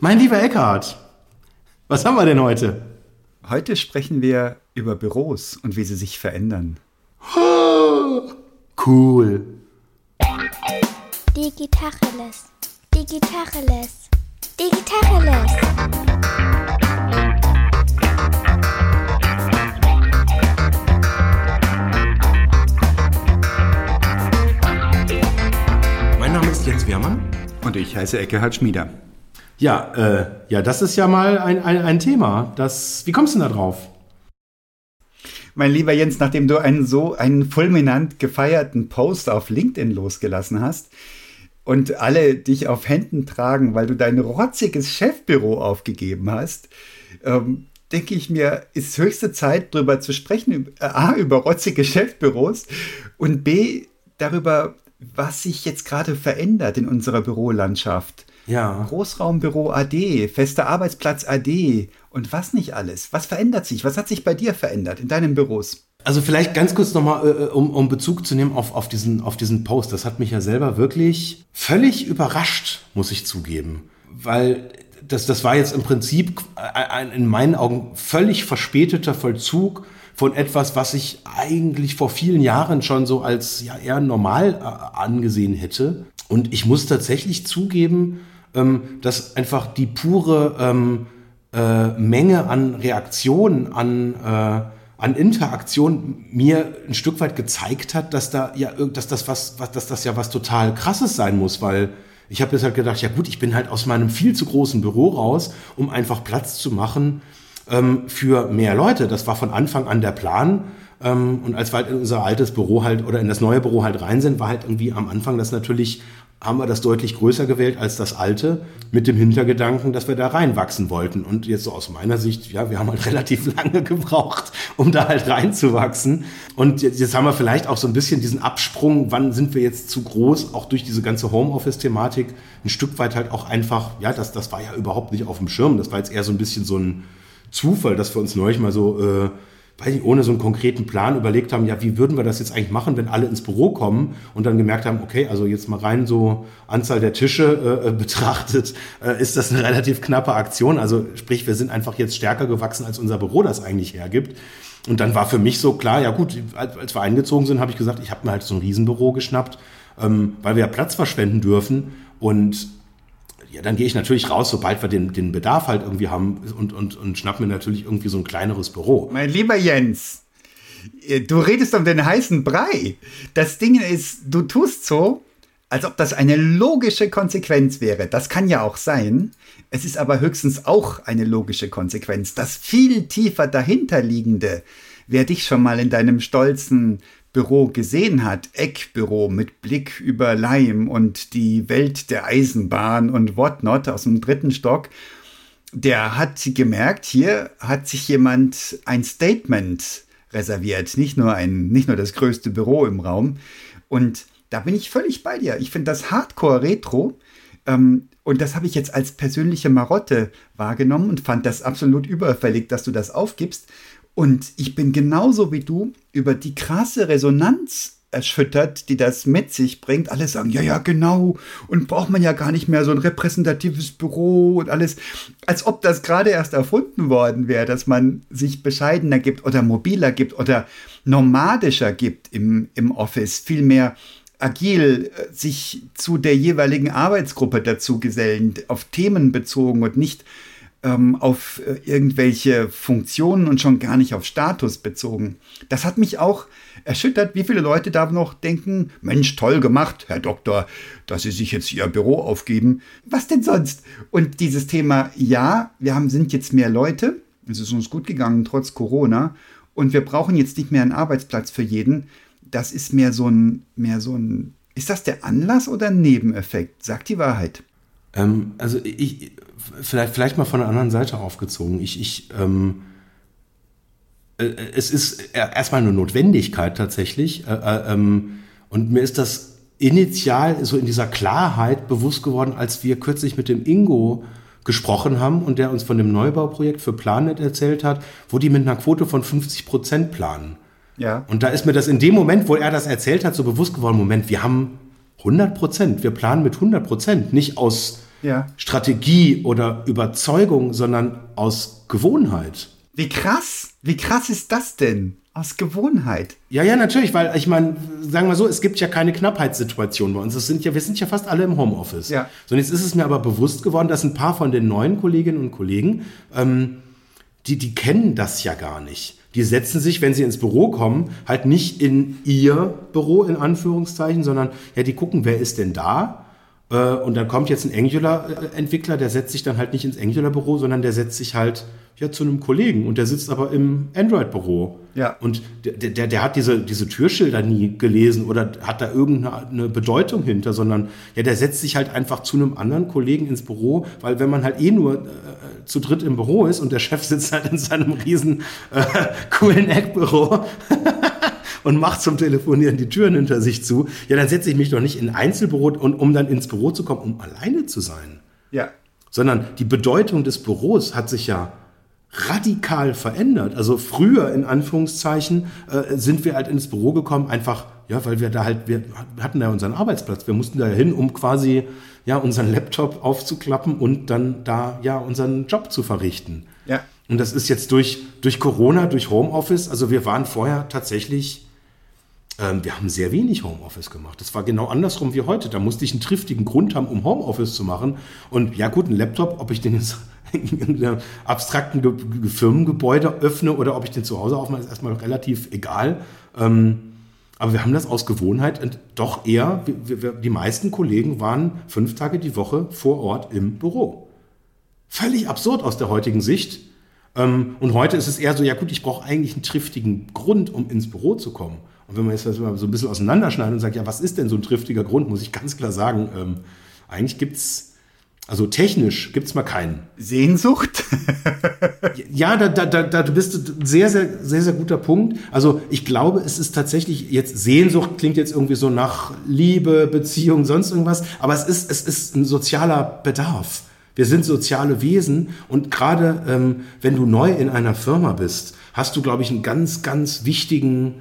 Mein lieber Eckhard, was haben wir denn heute? Heute sprechen wir über Büros und wie sie sich verändern. Cool. Digitacheles. Digitacheles. Digitacheles. Mein Name ist Jens Wehrmann. Und ich heiße Eckhard Schmieder. Ja, das ist ja mal ein Thema. Wie kommst du denn da drauf? Mein lieber Jens, nachdem du einen fulminant gefeierten Post auf LinkedIn losgelassen hast und alle dich auf Händen tragen, weil du dein rotziges Chefbüro aufgegeben hast, denke ich mir, ist höchste Zeit, darüber zu sprechen, A, über rotzige Chefbüros und B, darüber, was sich jetzt gerade verändert in unserer Bürolandschaft. Ja. Großraumbüro AD, fester Arbeitsplatz AD und was nicht alles. Was verändert sich? Was hat sich bei dir verändert in deinen Büros? Also vielleicht ganz kurz nochmal, um Bezug zu nehmen auf diesen Post. Das hat mich ja selber wirklich völlig überrascht, muss ich zugeben. Weil das war jetzt im Prinzip ein in meinen Augen völlig verspäteter Vollzug von etwas, was ich eigentlich vor vielen Jahren schon so als ja, eher normal angesehen hätte. Und ich muss tatsächlich zugeben, dass einfach die pure Menge an Reaktionen, an Interaktion mir ein Stück weit gezeigt hat, dass das was total Krasses sein muss, weil ich habe jetzt halt gedacht, ja gut, ich bin halt aus meinem viel zu großen Büro raus, um einfach Platz zu machen für mehr Leute. Das war von Anfang an der Plan. Und als wir halt in unser altes Büro halt oder in das neue Büro halt rein sind, war halt irgendwie am Anfang haben wir das deutlich größer gewählt als das alte, mit dem Hintergedanken, dass wir da reinwachsen wollten. Und jetzt so aus meiner Sicht, ja, wir haben halt relativ lange gebraucht, um da halt reinzuwachsen. Und jetzt haben wir vielleicht auch so ein bisschen diesen Absprung, wann sind wir jetzt zu groß, auch durch diese ganze Homeoffice-Thematik, ein Stück weit halt auch einfach, ja, das war ja überhaupt nicht auf dem Schirm. Das war jetzt eher so ein bisschen so ein Zufall, dass wir uns neulich mal so, ohne so einen konkreten Plan überlegt haben, ja, wie würden wir das jetzt eigentlich machen, wenn alle ins Büro kommen und dann gemerkt haben, okay, also jetzt mal rein so Anzahl der Tische betrachtet, ist das eine relativ knappe Aktion. Also sprich, wir sind einfach jetzt stärker gewachsen, als unser Büro das eigentlich hergibt. Und dann war für mich so klar, ja gut, als wir eingezogen sind, habe ich gesagt, ich habe mir halt so ein Riesenbüro geschnappt, weil wir ja Platz verschwenden dürfen. Und ja, dann gehe ich natürlich raus, sobald wir den Bedarf halt irgendwie haben und schnapp mir natürlich irgendwie so ein kleineres Büro. Mein lieber Jens, du redest um den heißen Brei. Das Ding ist, du tust so, als ob das eine logische Konsequenz wäre. Das kann ja auch sein. Es ist aber höchstens auch eine logische Konsequenz. Das viel tiefer dahinterliegende, wer dich schon mal in deinem stolzen Büro gesehen hat, Eckbüro mit Blick über Leim und die Welt der Eisenbahn und whatnot aus dem 3. Stock, der hat gemerkt, hier hat sich jemand ein Statement reserviert, nicht nur das größte Büro im Raum. Und da bin ich völlig bei dir. Ich finde das Hardcore-Retro und das habe ich jetzt als persönliche Marotte wahrgenommen und fand das absolut überfällig, dass du das aufgibst. Und ich bin genauso wie du über die krasse Resonanz erschüttert, die das mit sich bringt. Alle sagen, ja, genau. Und braucht man ja gar nicht mehr so ein repräsentatives Büro und alles. Als ob das gerade erst erfunden worden wäre, dass man sich bescheidener gibt oder mobiler gibt oder nomadischer gibt im Office. Vielmehr agil sich zu der jeweiligen Arbeitsgruppe dazu gesellend, auf Themen bezogen und nicht auf irgendwelche Funktionen und schon gar nicht auf Status bezogen. Das hat mich auch erschüttert, wie viele Leute da noch denken, Mensch, toll gemacht, Herr Doktor, dass Sie sich jetzt Ihr Büro aufgeben. Was denn sonst? Und dieses Thema, ja, sind jetzt mehr Leute, es ist uns gut gegangen, trotz Corona, und wir brauchen jetzt nicht mehr einen Arbeitsplatz für jeden. Das ist mehr so ein, ist das der Anlass oder ein Nebeneffekt? Sagt die Wahrheit. Also ich vielleicht mal von der anderen Seite aufgezogen. Es ist erstmal eine Notwendigkeit tatsächlich. Und mir ist das initial so in dieser Klarheit bewusst geworden, als wir kürzlich mit dem Ingo gesprochen haben und der uns von dem Neubauprojekt für Planet erzählt hat, wo die mit einer Quote von 50% planen. Ja. Und da ist mir das in dem Moment, wo er das erzählt hat, so bewusst geworden, Moment, wir haben 100%, wir planen mit 100%, nicht aus ja. Strategie oder Überzeugung, sondern aus Gewohnheit. Wie krass ist das denn? Aus Gewohnheit. Ja, ja, natürlich, weil ich meine, sagen wir so, es gibt ja keine Knappheitssituation bei uns. Wir sind ja fast alle im Homeoffice. Ja. So, und jetzt ist es mir aber bewusst geworden, dass ein paar von den neuen Kolleginnen und Kollegen, die kennen das ja gar nicht. Die setzen sich, wenn sie ins Büro kommen, halt nicht in ihr Büro, in Anführungszeichen, sondern ja, die gucken, wer ist denn da? Und dann kommt jetzt ein Angular-Entwickler, der setzt sich dann halt nicht ins Angular-Büro, sondern der setzt sich halt ja, zu einem Kollegen und der sitzt aber im Android-Büro. Ja. Und der hat diese Türschilder nie gelesen oder hat da irgendeine Bedeutung hinter, sondern ja, der setzt sich halt einfach zu einem anderen Kollegen ins Büro, weil wenn man halt eh nur zu dritt im Büro ist und der Chef sitzt halt in seinem riesen coolen Eckbüro und macht zum Telefonieren die Türen hinter sich zu, ja, dann setze ich mich doch nicht in ein Einzelbüro, um dann ins Büro zu kommen, um alleine zu sein. Ja. Sondern die Bedeutung des Büros hat sich ja radikal verändert. Also früher, in Anführungszeichen, sind wir halt ins Büro gekommen, einfach, ja, weil wir da halt, wir hatten ja unseren Arbeitsplatz, wir mussten da hin, um quasi, ja, unseren Laptop aufzuklappen und dann da, ja, unseren Job zu verrichten. Ja. Und das ist jetzt durch Corona, durch Homeoffice, also wir waren vorher tatsächlich, wir haben sehr wenig Homeoffice gemacht. Das war genau andersrum wie heute. Da musste ich einen triftigen Grund haben, um Homeoffice zu machen. Und ja gut, ein Laptop, ob ich den jetzt in einem abstrakten Firmengebäude öffne oder ob ich den zu Hause aufmache, ist erstmal relativ egal. Aber wir haben das aus Gewohnheit und doch eher, die meisten Kollegen waren 5 Tage die Woche vor Ort im Büro. Völlig absurd aus der heutigen Sicht. Und heute ist es eher so, ja gut, ich brauche eigentlich einen triftigen Grund, um ins Büro zu kommen. Und wenn man jetzt so ein bisschen auseinanderschneidet und sagt, ja, was ist denn so ein triftiger Grund, muss ich ganz klar sagen, eigentlich gibt's, also technisch gibt's mal keinen. Sehnsucht? Ja, da bist du sehr, sehr, sehr, sehr guter Punkt. Also ich glaube, es ist tatsächlich jetzt, Sehnsucht klingt jetzt irgendwie so nach Liebe, Beziehung, sonst irgendwas, aber es ist ein sozialer Bedarf. Wir sind soziale Wesen und gerade wenn du neu in einer Firma bist, hast du, glaube ich, einen ganz, ganz wichtigen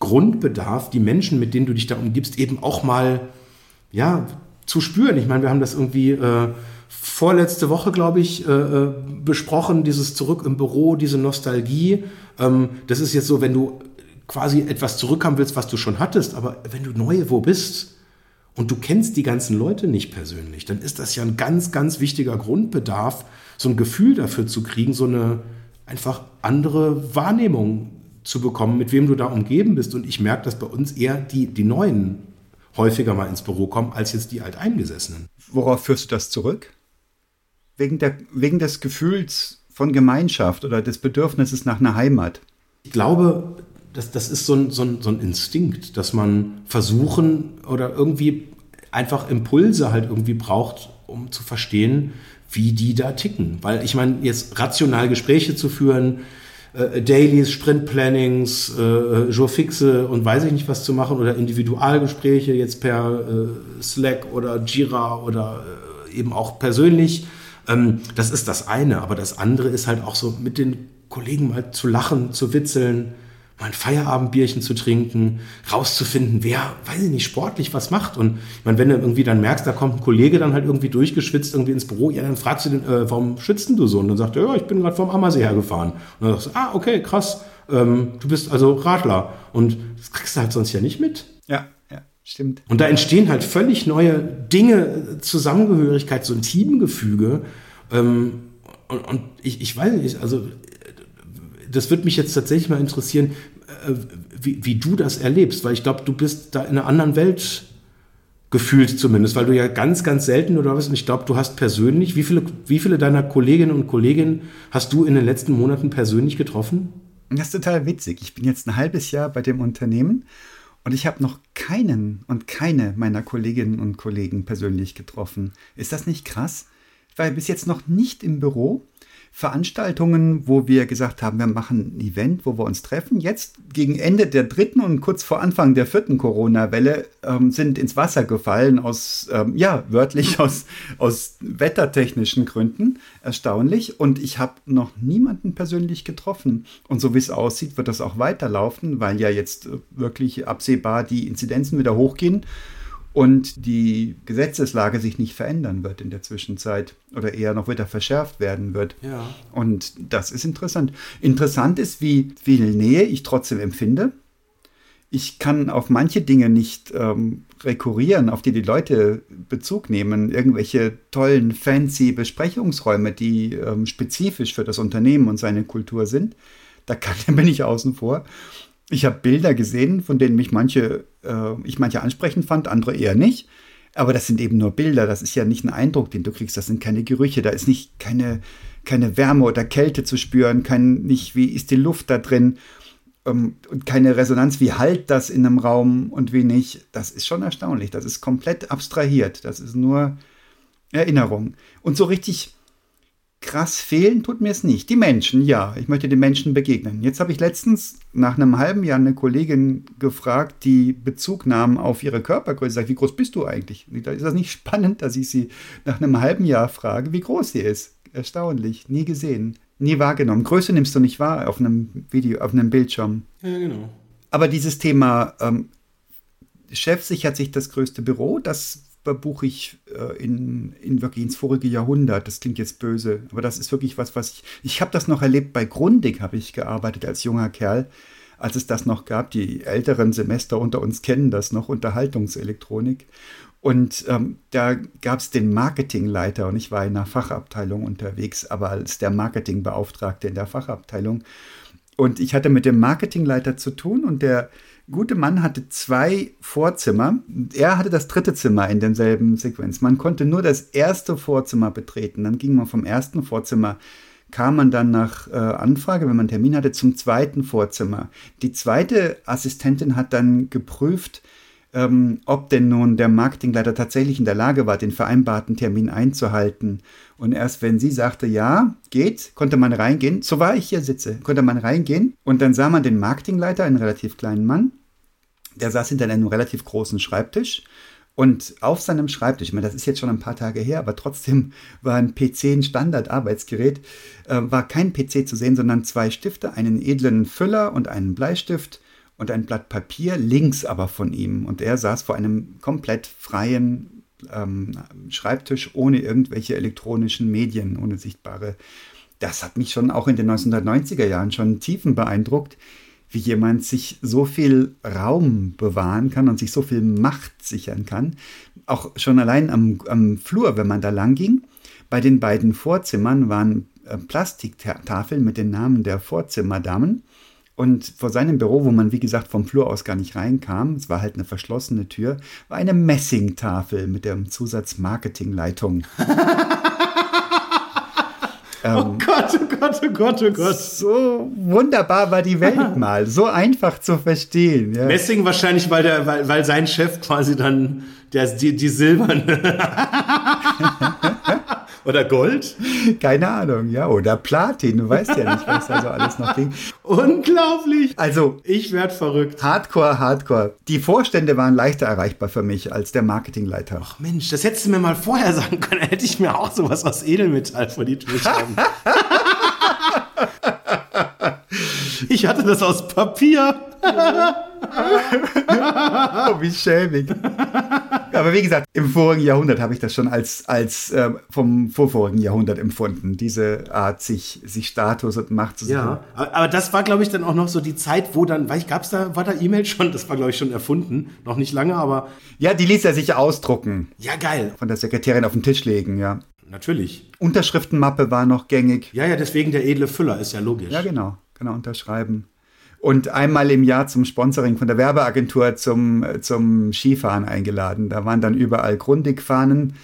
Grundbedarf, die Menschen, mit denen du dich da umgibst, eben auch mal ja, zu spüren. Ich meine, wir haben das irgendwie vorletzte Woche, glaube ich, besprochen, dieses Zurück im Büro, diese Nostalgie. Das ist jetzt so, wenn du quasi etwas zurückhaben willst, was du schon hattest, aber wenn du neu wo bist und du kennst die ganzen Leute nicht persönlich, dann ist das ja ein ganz, ganz wichtiger Grundbedarf, so ein Gefühl dafür zu kriegen, so eine einfach andere Wahrnehmung zu bekommen, mit wem du da umgeben bist. Und ich merke, dass bei uns eher die Neuen häufiger mal ins Büro kommen, als jetzt die Alteingesessenen. Worauf führst du das zurück? Wegen des Gefühls von Gemeinschaft oder des Bedürfnisses nach einer Heimat? Ich glaube, das ist so ein Instinkt, dass man versuchen oder irgendwie einfach Impulse halt irgendwie braucht, um zu verstehen, wie die da ticken. Weil ich meine, jetzt rational Gespräche zu führen, Dailies, Sprintplannings, Jourfixe und weiß ich nicht was zu machen oder Individualgespräche jetzt per Slack oder Jira oder eben auch persönlich, das ist das eine. Aber das andere ist halt auch so, mit den Kollegen mal zu lachen, zu witzeln, mal ein Feierabendbierchen zu trinken, rauszufinden, wer, weiß ich nicht, sportlich was macht. Und ich meine, wenn du irgendwie dann merkst, da kommt ein Kollege dann halt irgendwie durchgeschwitzt irgendwie ins Büro, ja, dann fragst du den, warum schwitzt denn du so? Und dann sagt er, ja, ich bin gerade vom Ammersee hergefahren. Und dann sagst du, ah, okay, krass, du bist also Radler. Und das kriegst du halt sonst ja nicht mit. Ja, ja, stimmt. Und da entstehen halt völlig neue Dinge, Zusammengehörigkeit, so ein Teamgefüge. Und ich weiß nicht, also das würde mich jetzt tatsächlich mal interessieren, wie du das erlebst, weil ich glaube, du bist da in einer anderen Welt gefühlt zumindest, weil du ja ganz, ganz selten oder was, und ich glaube, du hast persönlich, wie viele deiner Kolleginnen und Kollegen hast du in den letzten Monaten persönlich getroffen? Das ist total witzig. Ich bin jetzt ein halbes Jahr bei dem Unternehmen und ich habe noch keinen und keine meiner Kolleginnen und Kollegen persönlich getroffen. Ist das nicht krass? Ich war bis jetzt noch nicht im Büro. Veranstaltungen, wo wir gesagt haben, wir machen ein Event, wo wir uns treffen. Jetzt gegen Ende der 3. und kurz vor Anfang der 4. Corona-Welle sind ins Wasser gefallen aus, ja, wörtlich aus wettertechnischen Gründen. Erstaunlich. Und ich habe noch niemanden persönlich getroffen. Und so wie es aussieht, wird das auch weiterlaufen, weil ja jetzt wirklich absehbar die Inzidenzen wieder hochgehen. und die Gesetzeslage sich nicht verändern wird in der Zwischenzeit oder eher noch weiter verschärft werden wird. Ja. Und das ist interessant. Interessant ist, wie viel Nähe ich trotzdem empfinde. Ich kann auf manche Dinge nicht rekurrieren, auf die Leute Bezug nehmen. Irgendwelche tollen, fancy Besprechungsräume, die spezifisch für das Unternehmen und seine Kultur sind. Da bin ich außen vor. Ich habe Bilder gesehen, von denen ich manche ansprechend fand, andere eher nicht. Aber das sind eben nur Bilder, das ist ja nicht ein Eindruck, den du kriegst. Das sind keine Gerüche, da ist nicht keine Wärme oder Kälte zu spüren, nicht wie ist die Luft da drin und keine Resonanz, wie halt das in einem Raum und wie nicht. Das ist schon erstaunlich, das ist komplett abstrahiert, das ist nur Erinnerung. Und so richtig krass fehlen tut mir es nicht. Die Menschen, ja. Ich möchte den Menschen begegnen. Jetzt habe ich letztens nach einem halben Jahr eine Kollegin gefragt, die Bezug nahm auf ihre Körpergröße. Sagt, wie groß bist du eigentlich? Ist das nicht spannend, dass ich sie nach einem halben Jahr frage, wie groß sie ist? Erstaunlich. Nie gesehen. Nie wahrgenommen. Größe nimmst du nicht wahr auf einem Video, auf einem Bildschirm. Ja, genau. Aber dieses Thema, Chef sichert sich das größte Büro, das verbuche ich wirklich ins vorige Jahrhundert. Das klingt jetzt böse, aber das ist wirklich was ich habe das noch erlebt, bei Grundig habe ich gearbeitet als junger Kerl, als es das noch gab. Die älteren Semester unter uns kennen das noch, Unterhaltungselektronik. Und da gab es den Marketingleiter und ich war in einer Fachabteilung unterwegs, aber als der Marketingbeauftragte in der Fachabteilung. Und ich hatte mit dem Marketingleiter zu tun und der gute Mann hatte 2 Vorzimmer. Er hatte das 3. Zimmer in derselben Sequenz. Man konnte nur das 1. Vorzimmer betreten. Dann ging man vom 1. Vorzimmer, kam man dann nach Anfrage, wenn man einen Termin hatte, zum 2. Vorzimmer. Die 2. Assistentin hat dann geprüft, ob denn nun der Marketingleiter tatsächlich in der Lage war, den vereinbarten Termin einzuhalten. Und erst wenn sie sagte, ja, geht, konnte man reingehen. So war ich hier sitze, konnte man reingehen. Und dann sah man den Marketingleiter, einen relativ kleinen Mann. Der saß hinter einem relativ großen Schreibtisch. Und auf seinem Schreibtisch, ich meine, das ist jetzt schon ein paar Tage her, aber trotzdem war ein PC ein Standardarbeitsgerät, war kein PC zu sehen, sondern 2 Stifte, einen edlen Füller und einen Bleistift. Und ein Blatt Papier, links aber von ihm. Und er saß vor einem komplett freien Schreibtisch ohne irgendwelche elektronischen Medien, ohne sichtbare. Das hat mich schon auch in den 1990er Jahren schon tiefen beeindruckt, wie jemand sich so viel Raum bewahren kann und sich so viel Macht sichern kann. Auch schon allein am Flur, wenn man da lang ging. Bei den beiden Vorzimmern waren Plastiktafeln mit den Namen der Vorzimmerdamen. Und vor seinem Büro, wo man, wie gesagt, vom Flur aus gar nicht reinkam, es war halt eine verschlossene Tür, war eine Messingtafel mit dem Zusatz Marketingleitung. Oh Gott, oh Gott, oh Gott, oh Gott. So wunderbar war die Welt mal. So einfach zu verstehen. Ja. Messing wahrscheinlich, weil sein Chef quasi dann die silberne... Oder Gold? Keine Ahnung, ja. Oder Platin, du weißt ja nicht, was da so alles noch ging. Unglaublich! Also, ich werde verrückt. Hardcore. Die Vorstände waren leichter erreichbar für mich als der Marketingleiter. Ach Mensch, das hättest du mir mal vorher sagen können. Hätte ich mir auch sowas aus Edelmetall vor die Tür schauen. Ich hatte das aus Papier. Oh, wie schäbig. Aber wie gesagt, im vorigen Jahrhundert habe ich das schon als vom vorvorigen Jahrhundert empfunden, diese Art, sich Status und Macht zu sichern. Ja, aber das war, glaube ich, dann auch noch so die Zeit, wo dann, war da E-Mail schon? Das war, glaube ich, schon erfunden, noch nicht lange, aber... Ja, die ließ er sich ausdrucken. Ja, geil. Von der Sekretärin auf den Tisch legen, ja. Natürlich. Unterschriftenmappe war noch gängig. Ja, deswegen der edle Füller, ist ja logisch. Ja, genau, kann er unterschreiben. Und einmal im Jahr zum Sponsoring von der Werbeagentur zum Skifahren eingeladen. Da waren dann überall Grundig-Fahnen.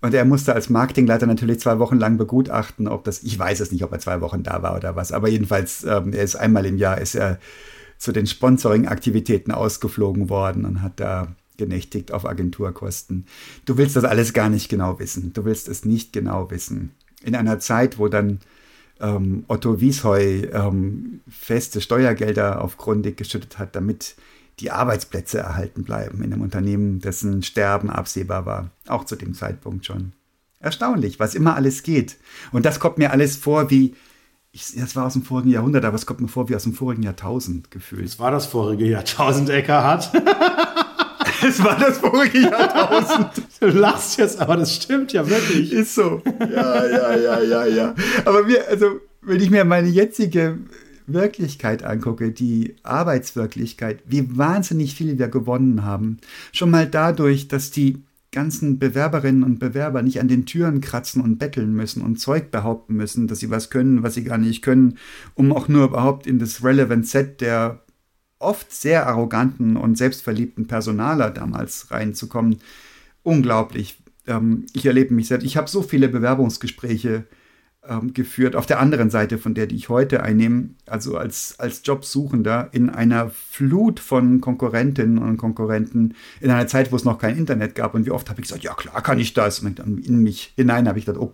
Und er musste als Marketingleiter natürlich 2 Wochen lang begutachten, ich weiß es nicht, ob er 2 Wochen da war oder was. Aber jedenfalls, einmal im Jahr ist er zu den Sponsoring-Aktivitäten ausgeflogen worden und hat da genächtigt auf Agenturkosten. Du willst das alles gar nicht genau wissen. Du willst es nicht genau wissen. In einer Zeit, wo dann Otto Wiesheu feste Steuergelder auf Grundig geschüttet hat, damit die Arbeitsplätze erhalten bleiben in einem Unternehmen, dessen Sterben absehbar war. Auch zu dem Zeitpunkt schon. Erstaunlich, was immer alles geht. Und das kommt mir alles vor wie, das war aus dem vorigen Jahrhundert, aber es kommt mir vor wie aus dem vorigen Jahrtausend gefühlt. Es war das vorige Jahrtausend, Eckhard. Es war das vorige Jahrtausend. Du lachst jetzt, aber das stimmt ja wirklich. Ist so. Ja. Aber wenn ich mir meine jetzige Wirklichkeit angucke, die Arbeitswirklichkeit, wie wahnsinnig viele wir gewonnen haben. Schon mal dadurch, dass die ganzen Bewerberinnen und Bewerber nicht an den Türen kratzen und betteln müssen und Zeug behaupten müssen, dass sie was können, was sie gar nicht können, um auch nur überhaupt in das Relevant Set der oft sehr arroganten und selbstverliebten Personaler damals reinzukommen. Unglaublich. Ich erlebe mich selbst. Ich habe so viele Bewerbungsgespräche geführt, auf der anderen Seite von der, die ich heute einnehme, also als Jobsuchender in einer Flut von Konkurrentinnen und Konkurrenten, in einer Zeit, wo es noch kein Internet gab. Und wie oft habe ich gesagt, ja klar kann ich das. Und dann in mich hinein habe ich gedacht, oh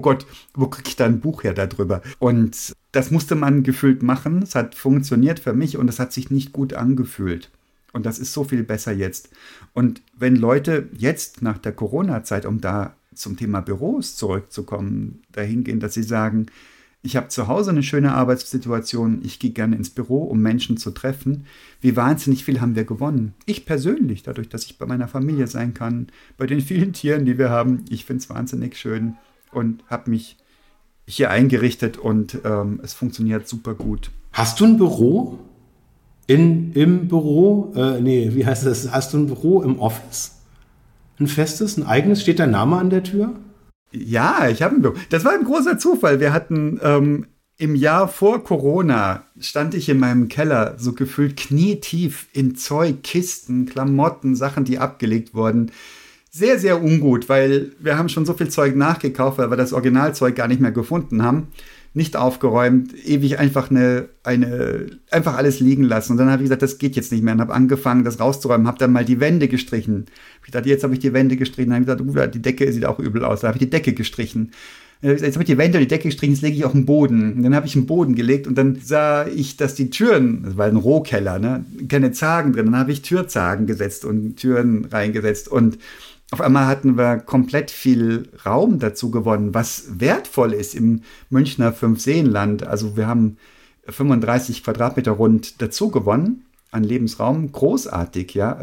Gott, wo kriege ich da ein Buch her darüber? Und das musste man gefühlt machen. Es hat funktioniert für mich und es hat sich nicht gut angefühlt. Und das ist so viel besser jetzt. Und wenn Leute jetzt nach der Corona-Zeit, um da zum Thema Büros zurückzukommen, dahingehen, dass sie sagen, ich habe zu Hause eine schöne Arbeitssituation, ich gehe gerne ins Büro, um Menschen zu treffen. Wie wahnsinnig viel haben wir gewonnen? Ich persönlich, dadurch, dass ich bei meiner Familie sein kann, bei den vielen Tieren, die wir haben. Ich finde es wahnsinnig schön und habe mich hier eingerichtet und es funktioniert super gut. Hast du ein Büro? Im Büro? Wie heißt das? Hast du ein Büro im Office? Ein festes, ein eigenes? Steht dein Name an der Tür? Ja, ich habe ein Büro. Das war ein großer Zufall. Wir hatten im Jahr vor Corona, stand ich in meinem Keller, so gefühlt knietief in Zeug, Kisten, Klamotten, Sachen, die abgelegt wurden. Sehr, sehr ungut, weil wir haben schon so viel Zeug nachgekauft, weil wir das Originalzeug gar nicht mehr gefunden haben. Nicht aufgeräumt, ewig einfach einfach alles liegen lassen. Und dann habe ich gesagt, das geht jetzt nicht mehr. Und habe angefangen, das rauszuräumen. Habe dann mal die Wände gestrichen. Ich dachte, jetzt habe ich die Wände gestrichen. Dann habe ich gesagt, die Decke sieht auch übel aus. Dann habe ich die Decke gestrichen. Jetzt habe ich die Wände und die Decke gestrichen, jetzt lege ich auch einen Boden. Und dann habe ich einen Boden gelegt und dann sah ich, dass die Türen, das war ein Rohkeller, ne, keine Zagen drin. Dann habe ich Türzagen gesetzt und Türen reingesetzt. Und auf einmal hatten wir komplett viel Raum dazu gewonnen, was wertvoll ist im Münchner Fünf-Seen-Land. Also wir haben 35 Quadratmeter rund dazu gewonnen an Lebensraum. Großartig, ja.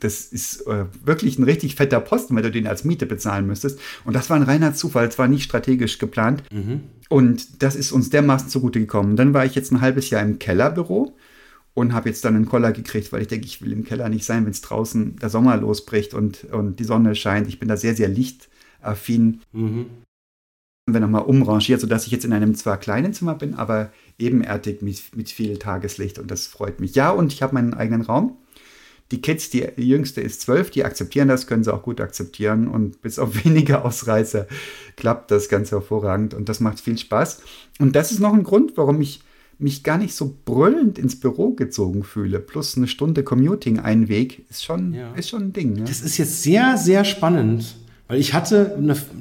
Das ist wirklich ein richtig fetter Posten, weil du den als Miete bezahlen müsstest. Und das war ein reiner Zufall. Es war nicht strategisch geplant. Mhm. Und das ist uns dermaßen zugute gekommen. Dann war ich jetzt ein halbes Jahr im Kellerbüro. Und habe jetzt dann einen Koller gekriegt, weil ich denke, ich will im Keller nicht sein, wenn es draußen der Sommer losbricht und die Sonne scheint. Ich bin da sehr, sehr lichtaffin. Mhm. Haben wir nochmal umrangiert, sodass ich jetzt in einem zwar kleinen Zimmer bin, aber ebenerdig mit viel Tageslicht. Und das freut mich. Ja, und ich habe meinen eigenen Raum. Die Kids, die jüngste ist 12, die akzeptieren das, können sie auch gut akzeptieren. Und bis auf wenige Ausreißer klappt das ganz hervorragend. Und das macht viel Spaß. Und das ist noch ein Grund, warum ich mich gar nicht so brüllend ins Büro gezogen fühle, plus eine Stunde Commuting ein Weg, ist schon ein Ding. Ne? Das ist jetzt sehr, sehr spannend, weil ich hatte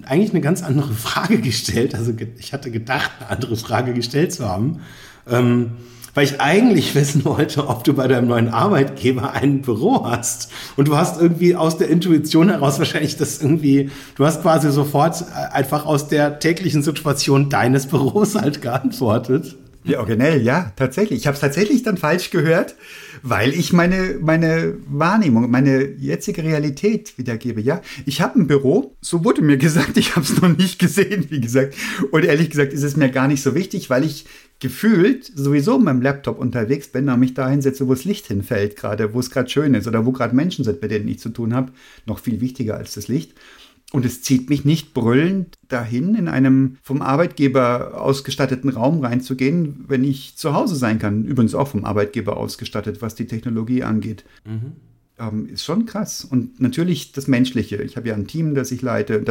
eigentlich eine ganz andere Frage gestellt, also ich hatte gedacht, eine andere Frage gestellt zu haben, weil ich eigentlich wissen wollte, ob du bei deinem neuen Arbeitgeber ein Büro hast. Und du hast irgendwie aus der Intuition heraus wahrscheinlich du hast quasi sofort einfach aus der täglichen Situation deines Büros halt geantwortet. Ja, originell, ja, tatsächlich. Ich habe es tatsächlich dann falsch gehört, weil ich meine Wahrnehmung, meine jetzige Realität wiedergebe. Ja, ich habe ein Büro, so wurde mir gesagt, ich habe es noch nicht gesehen, wie gesagt. Und ehrlich gesagt ist es mir gar nicht so wichtig, weil ich gefühlt sowieso mit meinem Laptop unterwegs bin und mich da hinsetze, wo das Licht hinfällt gerade, wo es gerade schön ist oder wo gerade Menschen sind, mit denen ich zu tun habe. Noch viel wichtiger als das Licht. Und es zieht mich nicht brüllend dahin, in einem vom Arbeitgeber ausgestatteten Raum reinzugehen, wenn ich zu Hause sein kann. Übrigens auch vom Arbeitgeber ausgestattet, was die Technologie angeht. Mhm. Ist schon krass. Und natürlich das Menschliche. Ich habe ja ein Team, das ich leite.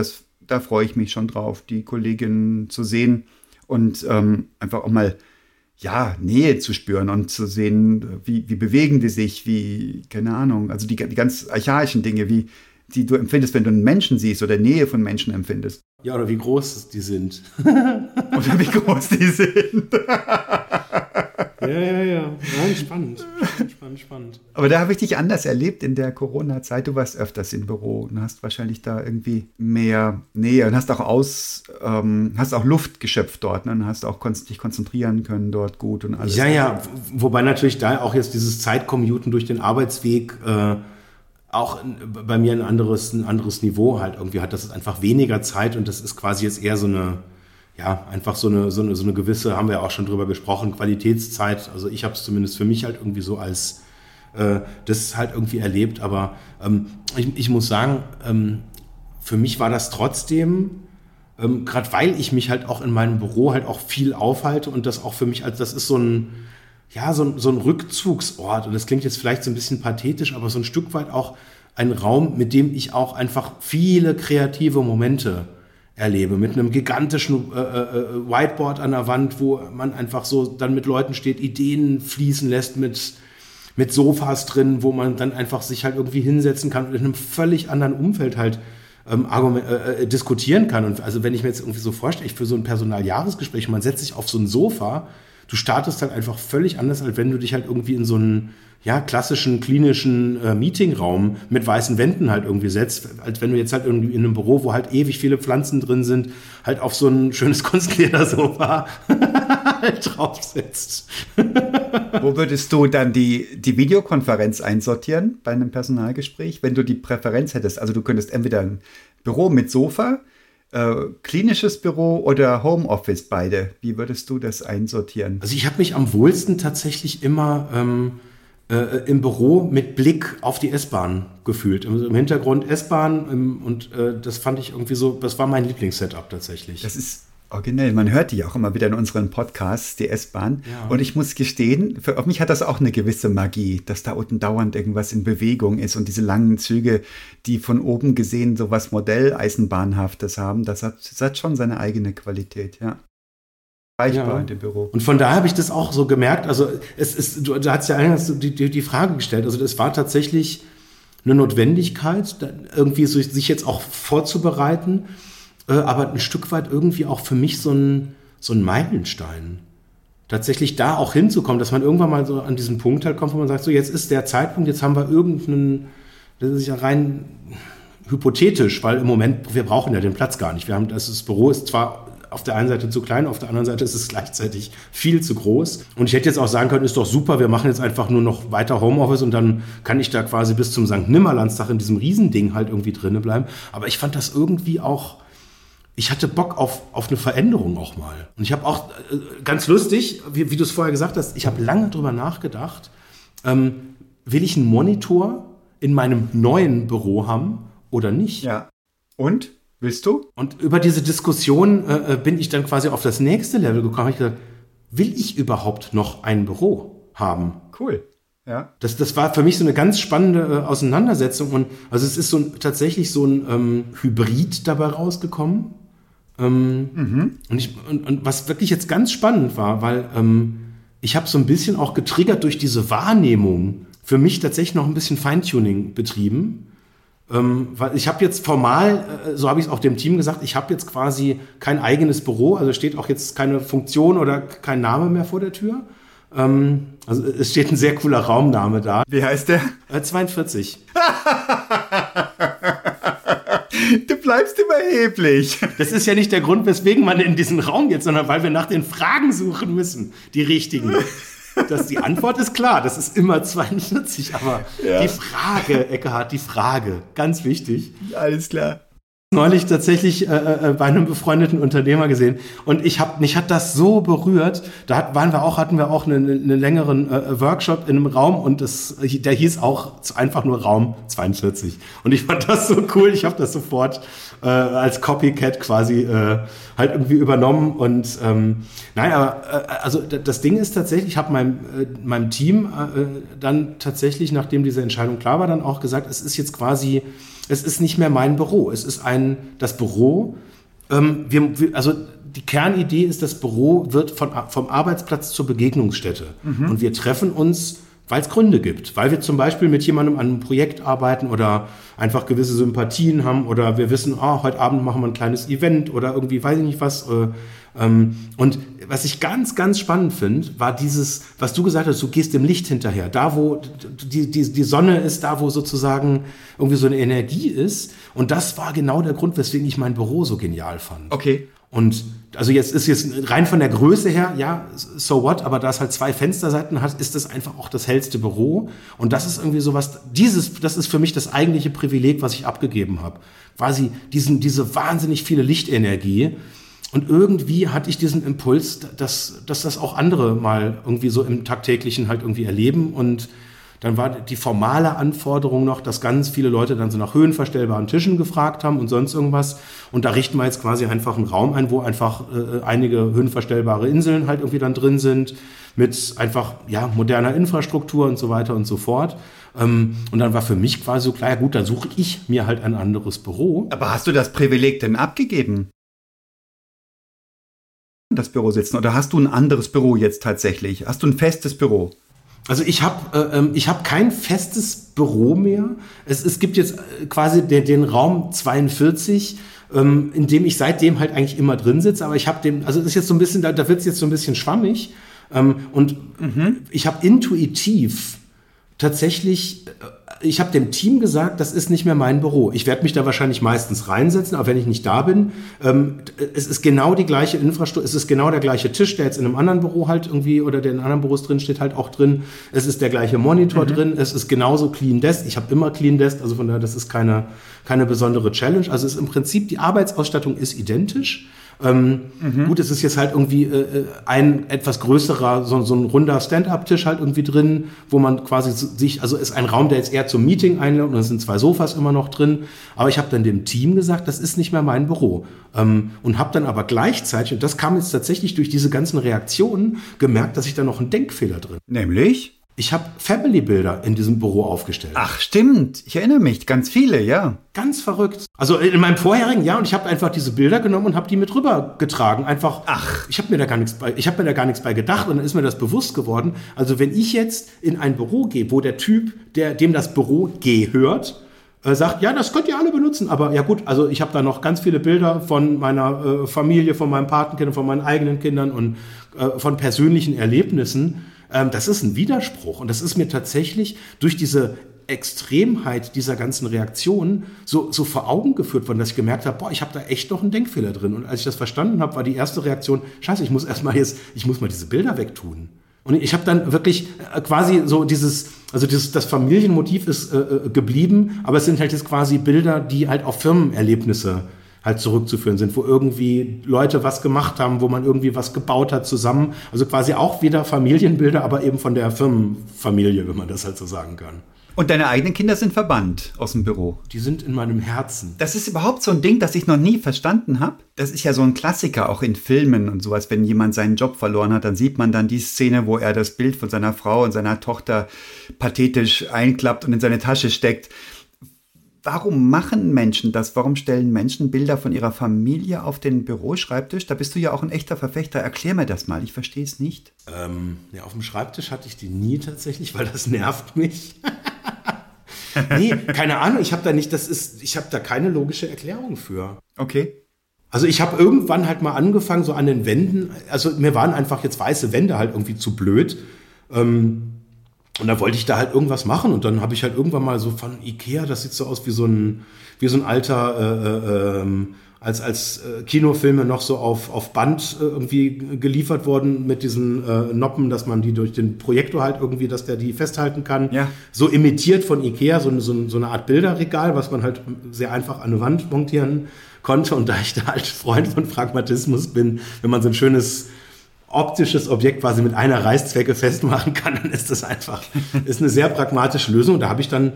Da freue ich mich schon drauf, die Kolleginnen zu sehen und einfach auch mal Nähe zu spüren und zu sehen, wie bewegen die sich, wie, keine Ahnung, also die ganz archaischen Dinge, wie die du empfindest, wenn du einen Menschen siehst oder Nähe von Menschen empfindest. Ja, oder wie groß die sind. Oder wie groß die sind. Ja. Nein, spannend. Aber da habe ich dich anders erlebt in der Corona-Zeit. Du warst öfters im Büro und hast wahrscheinlich da irgendwie mehr Nähe und hast auch Luft geschöpft dort, ne? Und hast auch dich konzentrieren können dort gut und alles. Ja, wobei natürlich da auch jetzt dieses Zeitcommuten durch den Arbeitsweg auch bei mir ein anderes Niveau halt irgendwie hat. Das ist einfach weniger Zeit und das ist quasi jetzt eher so eine, ja, einfach so eine gewisse, haben wir ja auch schon drüber gesprochen, Qualitätszeit. Also ich habe es zumindest für mich halt irgendwie so als das halt irgendwie erlebt. Aber ich muss sagen, für mich war das trotzdem, gerade weil ich mich halt auch in meinem Büro halt auch viel aufhalte und das auch für mich als, das ist so ein, ja, so ein Rückzugsort. Und das klingt jetzt vielleicht so ein bisschen pathetisch, aber so ein Stück weit auch ein Raum, mit dem ich auch einfach viele kreative Momente erlebe. Mit einem gigantischen Whiteboard an der Wand, wo man einfach so dann mit Leuten steht, Ideen fließen lässt, mit Sofas drin, wo man dann einfach sich halt irgendwie hinsetzen kann und in einem völlig anderen Umfeld halt diskutieren kann. Und also wenn ich mir jetzt irgendwie so vorstelle, für so ein Personaljahresgespräch, man setzt sich auf so ein Sofa, du startest halt einfach völlig anders, als wenn du dich halt irgendwie in so einen, ja, klassischen, klinischen Meetingraum mit weißen Wänden halt irgendwie setzt, als wenn du jetzt halt irgendwie in einem Büro, wo halt ewig viele Pflanzen drin sind, halt auf so ein schönes Kunstledersofa halt drauf sitzt. Wo würdest du dann die Videokonferenz einsortieren bei einem Personalgespräch, wenn du die Präferenz hättest? Also du könntest entweder ein Büro mit Sofa, klinisches Büro oder Homeoffice, beide. Wie würdest du das einsortieren? Also ich habe mich am wohlsten tatsächlich immer im Büro mit Blick auf die S-Bahn gefühlt. Im Hintergrund S-Bahn und das fand ich irgendwie so, das war mein Lieblingssetup tatsächlich. Das ist originell. Man hört die auch immer wieder in unseren Podcasts, die S-Bahn. Ja. Und ich muss gestehen, auf mich hat das auch eine gewisse Magie, dass da unten dauernd irgendwas in Bewegung ist und diese langen Züge, die von oben gesehen so was Modelleisenbahnhaftes haben, das hat schon seine eigene Qualität, ja. Erreichbar in dem Büro. Und von daher habe ich das auch so gemerkt, also es ist, du hast ja eingangs die Frage gestellt, also das war tatsächlich eine Notwendigkeit, irgendwie so, sich jetzt auch vorzubereiten, aber ein Stück weit irgendwie auch für mich so ein Meilenstein. Tatsächlich da auch hinzukommen, dass man irgendwann mal so an diesen Punkt halt kommt, wo man sagt, so jetzt ist der Zeitpunkt, jetzt haben wir irgendeinen, das ist ja rein hypothetisch, weil im Moment, wir brauchen ja den Platz gar nicht. Das Büro ist zwar auf der einen Seite zu klein, auf der anderen Seite ist es gleichzeitig viel zu groß. Und ich hätte jetzt auch sagen können, ist doch super, wir machen jetzt einfach nur noch weiter Homeoffice und dann kann ich da quasi bis zum St. Nimmerlandstag in diesem Riesending halt irgendwie drinnen bleiben. Aber ich fand das irgendwie auch, ich hatte Bock auf eine Veränderung auch mal. Und ich habe auch, ganz lustig, wie du es vorher gesagt hast, ich habe lange drüber nachgedacht, will ich einen Monitor in meinem neuen Büro haben oder nicht? Ja. Und? Willst du? Und über diese Diskussion bin ich dann quasi auf das nächste Level gekommen. Ich habe gesagt, will ich überhaupt noch ein Büro haben? Cool. Ja. Das war für mich so eine ganz spannende Auseinandersetzung. Und also es ist tatsächlich so ein Hybrid dabei rausgekommen. Und was wirklich jetzt ganz spannend war, weil ich habe so ein bisschen auch getriggert durch diese Wahrnehmung für mich tatsächlich noch ein bisschen Feintuning betrieben, weil ich habe jetzt formal, so habe ich es auch dem Team gesagt, ich habe jetzt quasi kein eigenes Büro, also steht auch jetzt keine Funktion oder kein Name mehr vor der Tür. Also es steht ein sehr cooler Raumname da. Wie heißt der? 42. Du bleibst überheblich. Das ist ja nicht der Grund, weswegen man in diesen Raum geht, sondern weil wir nach den Fragen suchen müssen, die richtigen. Die Antwort ist klar, das ist immer 42, aber ja. Die Frage, Eckhard, die Frage, ganz wichtig. Alles klar. Neulich tatsächlich bei einem befreundeten Unternehmer gesehen und mich hat das so berührt, hatten wir auch einen längeren Workshop in einem Raum und der hieß auch einfach nur Raum 42 und ich fand das so cool, ich habe das sofort als Copycat quasi halt irgendwie übernommen und also das Ding ist tatsächlich, ich habe meinem Team dann tatsächlich, nachdem diese Entscheidung klar war, dann auch gesagt, es ist nicht mehr mein Büro, es ist das Büro, also die Kernidee ist, das Büro wird vom Arbeitsplatz zur Begegnungsstätte. Mhm. Und wir treffen uns, weil es Gründe gibt, weil wir zum Beispiel mit jemandem an einem Projekt arbeiten oder einfach gewisse Sympathien haben oder wir wissen, heute Abend machen wir ein kleines Event oder irgendwie, weiß ich nicht was. Und was ich ganz, ganz spannend finde, war dieses, was du gesagt hast, du gehst dem Licht hinterher, da wo die Sonne ist, da wo sozusagen irgendwie so eine Energie ist und das war genau der Grund, weswegen ich mein Büro so genial fand. Okay. Und also jetzt ist jetzt rein von der Größe her, ja, so what, aber da es halt 2 Fensterseiten hat, ist das einfach auch das hellste Büro. Und das ist irgendwie sowas, das ist für mich das eigentliche Privileg, was ich abgegeben habe. Quasi diese wahnsinnig viele Lichtenergie. Und irgendwie hatte ich diesen Impuls, dass das auch andere mal irgendwie so im Tagtäglichen halt irgendwie erleben. Und dann war die formale Anforderung noch, dass ganz viele Leute dann so nach höhenverstellbaren Tischen gefragt haben und sonst irgendwas. Und da richten wir jetzt quasi einfach einen Raum ein, wo einfach einige höhenverstellbare Inseln halt irgendwie dann drin sind, mit einfach ja moderner Infrastruktur und so weiter und so fort. Und dann war für mich quasi so klar, ja gut, dann suche ich mir halt ein anderes Büro. Aber hast du das Privileg denn abgegeben? Das Büro sitzen? Oder hast du ein anderes Büro jetzt tatsächlich? Hast du ein festes Büro? Also ich habe hab kein festes Büro mehr. Es gibt jetzt quasi den Raum 42, in dem ich seitdem halt eigentlich immer drin sitze. Aber ich habe den, also es ist jetzt so ein bisschen, da wird es jetzt so ein bisschen schwammig. Ich habe intuitiv tatsächlich, ich habe dem Team gesagt, das ist nicht mehr mein Büro. Ich werde mich da wahrscheinlich meistens reinsetzen, auch wenn ich nicht da bin. Es ist genau die gleiche Infrastruktur, es ist genau der gleiche Tisch, der jetzt in einem anderen Büro halt irgendwie oder der in anderen Büros drin steht, halt auch drin. Es ist der gleiche Monitor drin, es ist genauso Clean Desk. Ich habe immer Clean Desk, also von daher, das ist keine besondere Challenge. Also es ist im Prinzip, die Arbeitsausstattung ist identisch. Gut, es ist jetzt halt irgendwie ein etwas größerer, so ein runder Stand-up-Tisch halt irgendwie drin, wo man quasi sich, also ist ein Raum, der jetzt eher zum Meeting einlädt und es sind 2 Sofas immer noch drin. Aber ich habe dann dem Team gesagt, das ist nicht mehr mein Büro. Und habe dann aber gleichzeitig, und das kam jetzt tatsächlich durch diese ganzen Reaktionen, gemerkt, dass ich da noch einen Denkfehler drin habe. Nämlich? Ich habe Family-Bilder in diesem Büro aufgestellt. Ach, stimmt. Ich erinnere mich. Ganz viele, ja. Ganz verrückt. Also in meinem vorherigen Jahr. Und ich habe einfach diese Bilder genommen und habe die mit rübergetragen. Einfach, ich habe mir da gar nichts bei, gedacht. Und dann ist mir das bewusst geworden. Also wenn ich jetzt in ein Büro gehe, wo der Typ, dem das Büro gehört, sagt, ja, das könnt ihr alle benutzen. Aber ja gut, also ich habe da noch ganz viele Bilder von meiner Familie, von meinem Patenkind, von meinen eigenen Kindern und von persönlichen Erlebnissen. Das ist ein Widerspruch und das ist mir tatsächlich durch diese Extremheit dieser ganzen Reaktionen so vor Augen geführt worden, dass ich gemerkt habe, boah, ich habe da echt noch einen Denkfehler drin. Und als ich das verstanden habe, war die erste Reaktion, scheiße, ich muss mal diese Bilder wegtun. Und ich habe dann wirklich quasi so das Familienmotiv ist geblieben, aber es sind halt jetzt quasi Bilder, die halt auf Firmenerlebnisse halt zurückzuführen sind, wo irgendwie Leute was gemacht haben, wo man irgendwie was gebaut hat zusammen. Also quasi auch wieder Familienbilder, aber eben von der Firmenfamilie, wenn man das halt so sagen kann. Und deine eigenen Kinder sind verbannt aus dem Büro. Die sind in meinem Herzen. Das ist überhaupt so ein Ding, das ich noch nie verstanden habe. Das ist ja so ein Klassiker, auch in Filmen und sowas. Wenn jemand seinen Job verloren hat, dann sieht man dann die Szene, wo er das Bild von seiner Frau und seiner Tochter pathetisch einklappt und in seine Tasche steckt. Warum machen Menschen das? Warum stellen Menschen Bilder von ihrer Familie auf den Büroschreibtisch? Da bist du ja auch ein echter Verfechter. Erklär mir das mal, ich verstehe es nicht. Auf dem Schreibtisch hatte ich die nie tatsächlich, weil das nervt mich. Nee, keine Ahnung, ich habe da keine logische Erklärung für. Okay. Also ich habe irgendwann halt mal angefangen, so an den Wänden, also mir waren einfach jetzt weiße Wände halt irgendwie zu blöd. Und da wollte ich da halt irgendwas machen und dann habe ich halt irgendwann mal so von Ikea, das sieht so aus wie so ein alter, als Kinofilme noch so auf Band irgendwie geliefert worden mit diesen Noppen, dass man die durch den Projektor halt irgendwie, dass der die festhalten kann. Ja. So imitiert von Ikea, so eine Art Bilderregal, was man halt sehr einfach an eine Wand montieren konnte. Und da ich da halt Freund von Pragmatismus bin, wenn man so ein schönes optisches Objekt quasi mit einer Reißzwecke festmachen kann, dann ist das einfach, ist eine sehr pragmatische Lösung. Und da habe ich dann,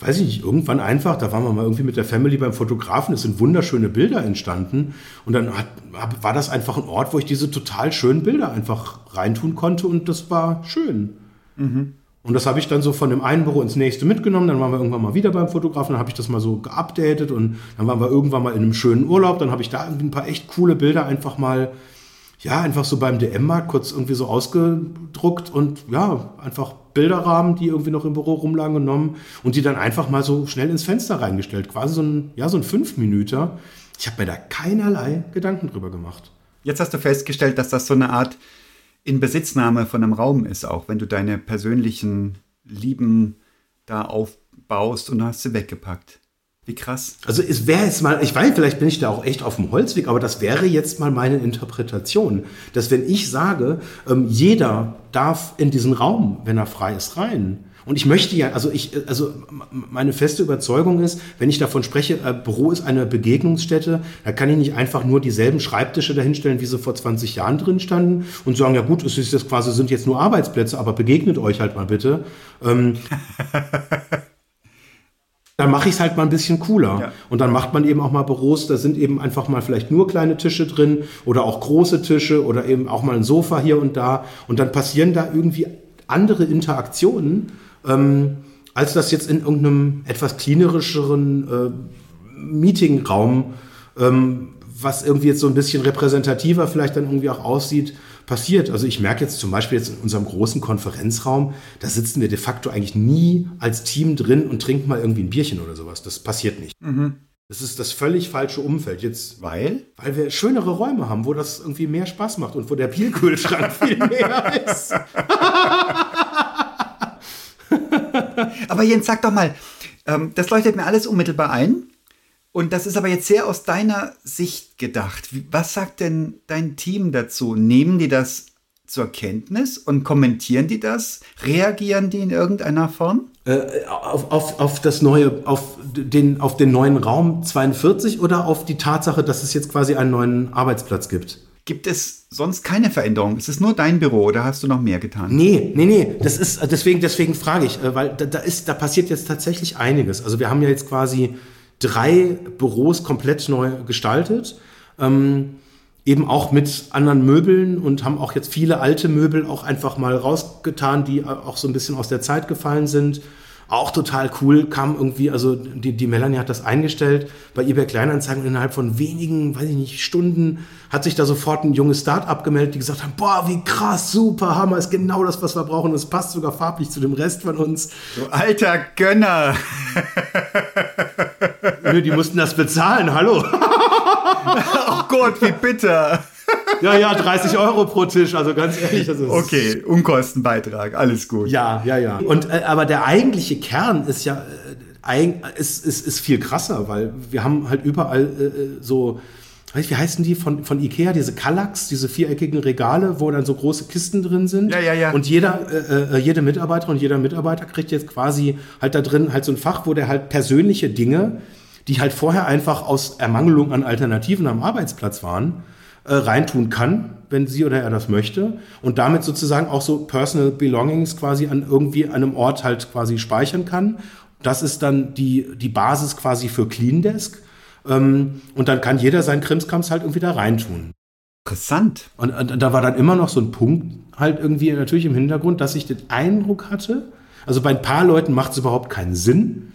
weiß ich nicht, irgendwann einfach, da waren wir mal irgendwie mit der Family beim Fotografen, es sind wunderschöne Bilder entstanden. Und dann war das einfach ein Ort, wo ich diese total schönen Bilder einfach reintun konnte und das war schön. Mhm. Und das habe ich dann so von dem einen Büro ins nächste mitgenommen, dann waren wir irgendwann mal wieder beim Fotografen, dann habe ich das mal so geupdatet und dann waren wir irgendwann mal in einem schönen Urlaub, dann habe ich da ein paar echt coole Bilder einfach mal einfach so beim DM-Markt kurz irgendwie so ausgedruckt und ja, einfach Bilderrahmen, die irgendwie noch im Büro rumlagen, genommen und die dann einfach mal so schnell ins Fenster reingestellt. Quasi so ein 5-Minüter. Ich habe mir da keinerlei Gedanken drüber gemacht. Jetzt hast du festgestellt, dass das so eine Art Inbesitznahme von einem Raum ist, auch wenn du deine persönlichen Lieben da aufbaust und hast sie weggepackt. Wie krass. Also es wäre jetzt mal, ich weiß, vielleicht bin ich da auch echt auf dem Holzweg, aber das wäre jetzt mal meine Interpretation, dass wenn ich sage, jeder darf in diesen Raum, wenn er frei ist, rein. Und ich möchte ja, also meine feste Überzeugung ist, wenn ich davon spreche, Büro ist eine Begegnungsstätte, da kann ich nicht einfach nur dieselben Schreibtische dahinstellen, wie sie vor 20 Jahren drin standen und sagen, ja gut, es ist jetzt quasi, sind jetzt nur Arbeitsplätze, aber begegnet euch halt mal bitte. Dann mache ich es halt mal ein bisschen cooler. Ja. Und dann macht man eben auch mal Büros, da sind eben einfach mal vielleicht nur kleine Tische drin oder auch große Tische oder eben auch mal ein Sofa hier und da. Und dann passieren da irgendwie andere Interaktionen, als das jetzt in irgendeinem etwas cleanerischeren Meetingraum, was irgendwie jetzt so ein bisschen repräsentativer vielleicht dann irgendwie auch aussieht, passiert. Also ich merke jetzt zum Beispiel jetzt in unserem großen Konferenzraum, da sitzen wir de facto eigentlich nie als Team drin und trinken mal irgendwie ein Bierchen oder sowas. Das passiert nicht. Mhm. Das ist das völlig falsche Umfeld jetzt. Weil? Weil wir schönere Räume haben, wo das irgendwie mehr Spaß macht und wo der Bierkühlschrank viel mehr ist. Aber Jens, sag doch mal, das leuchtet mir alles unmittelbar ein. Und das ist aber jetzt sehr aus deiner Sicht gedacht. Was sagt denn dein Team dazu? Nehmen die das zur Kenntnis und kommentieren die das? Reagieren die in irgendeiner Form? Auf das neue, auf den neuen Raum 42 oder auf die Tatsache, dass es jetzt quasi einen neuen Arbeitsplatz gibt? Gibt es sonst keine Veränderung? Ist es nur dein Büro oder hast du noch mehr getan? Nee. Das ist, deswegen frage ich, weil da passiert jetzt tatsächlich einiges. Also wir haben ja jetzt quasi 3 Büros komplett neu gestaltet, eben auch mit anderen Möbeln und haben auch jetzt viele alte Möbel auch einfach mal rausgetan, die auch so ein bisschen aus der Zeit gefallen sind. Auch total cool, kam irgendwie, also die Melanie hat das eingestellt bei eBay Kleinanzeigen und innerhalb von wenigen, weiß ich nicht, Stunden hat sich da sofort ein junges Start-up gemeldet, die gesagt haben, boah, wie krass, super, Hammer, ist genau das, was wir brauchen, es passt sogar farblich zu dem Rest von uns. Du alter Gönner! Nö, die mussten das bezahlen, hallo! Oh Gott, wie bitter! Ja, 30 € pro Tisch, also ganz ehrlich. Das ist okay, Unkostenbeitrag, alles gut. Ja. Und, aber der eigentliche Kern ist ja, ist viel krasser, weil wir haben halt überall so, wie heißen die von Ikea, diese Kallax, diese viereckigen Regale, wo dann so große Kisten drin sind. Ja. Und jede Mitarbeiterin und jeder Mitarbeiter kriegt jetzt quasi halt da drin halt so ein Fach, wo der halt persönliche Dinge, die halt vorher einfach aus Ermangelung an Alternativen am Arbeitsplatz waren, reintun kann, wenn sie oder er das möchte und damit sozusagen auch so Personal Belongings quasi an irgendwie einem Ort halt quasi speichern kann. Das ist dann die Basis quasi für CleanDesk und dann kann jeder seinen Krimskrams halt irgendwie da reintun. Interessant. Und da war dann immer noch so ein Punkt halt irgendwie natürlich im Hintergrund, dass ich den Eindruck hatte, also bei ein paar Leuten macht es überhaupt keinen Sinn,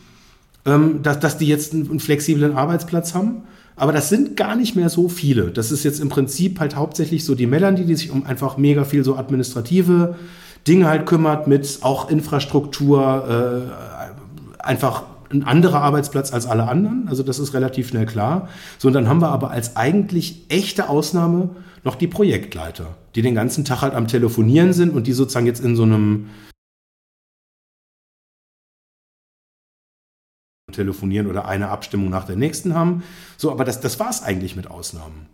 dass die jetzt einen flexiblen Arbeitsplatz haben. Aber das sind gar nicht mehr so viele. Das ist jetzt im Prinzip halt hauptsächlich so die Melanie, die sich um einfach mega viel so administrative Dinge halt kümmert, mit auch Infrastruktur, einfach ein anderer Arbeitsplatz als alle anderen. Also das ist relativ schnell klar. So, und dann haben wir aber als eigentlich echte Ausnahme noch die Projektleiter, die den ganzen Tag halt am Telefonieren sind und die sozusagen jetzt in so einem telefonieren oder eine Abstimmung nach der nächsten haben. So, aber das war es eigentlich mit Ausnahmen.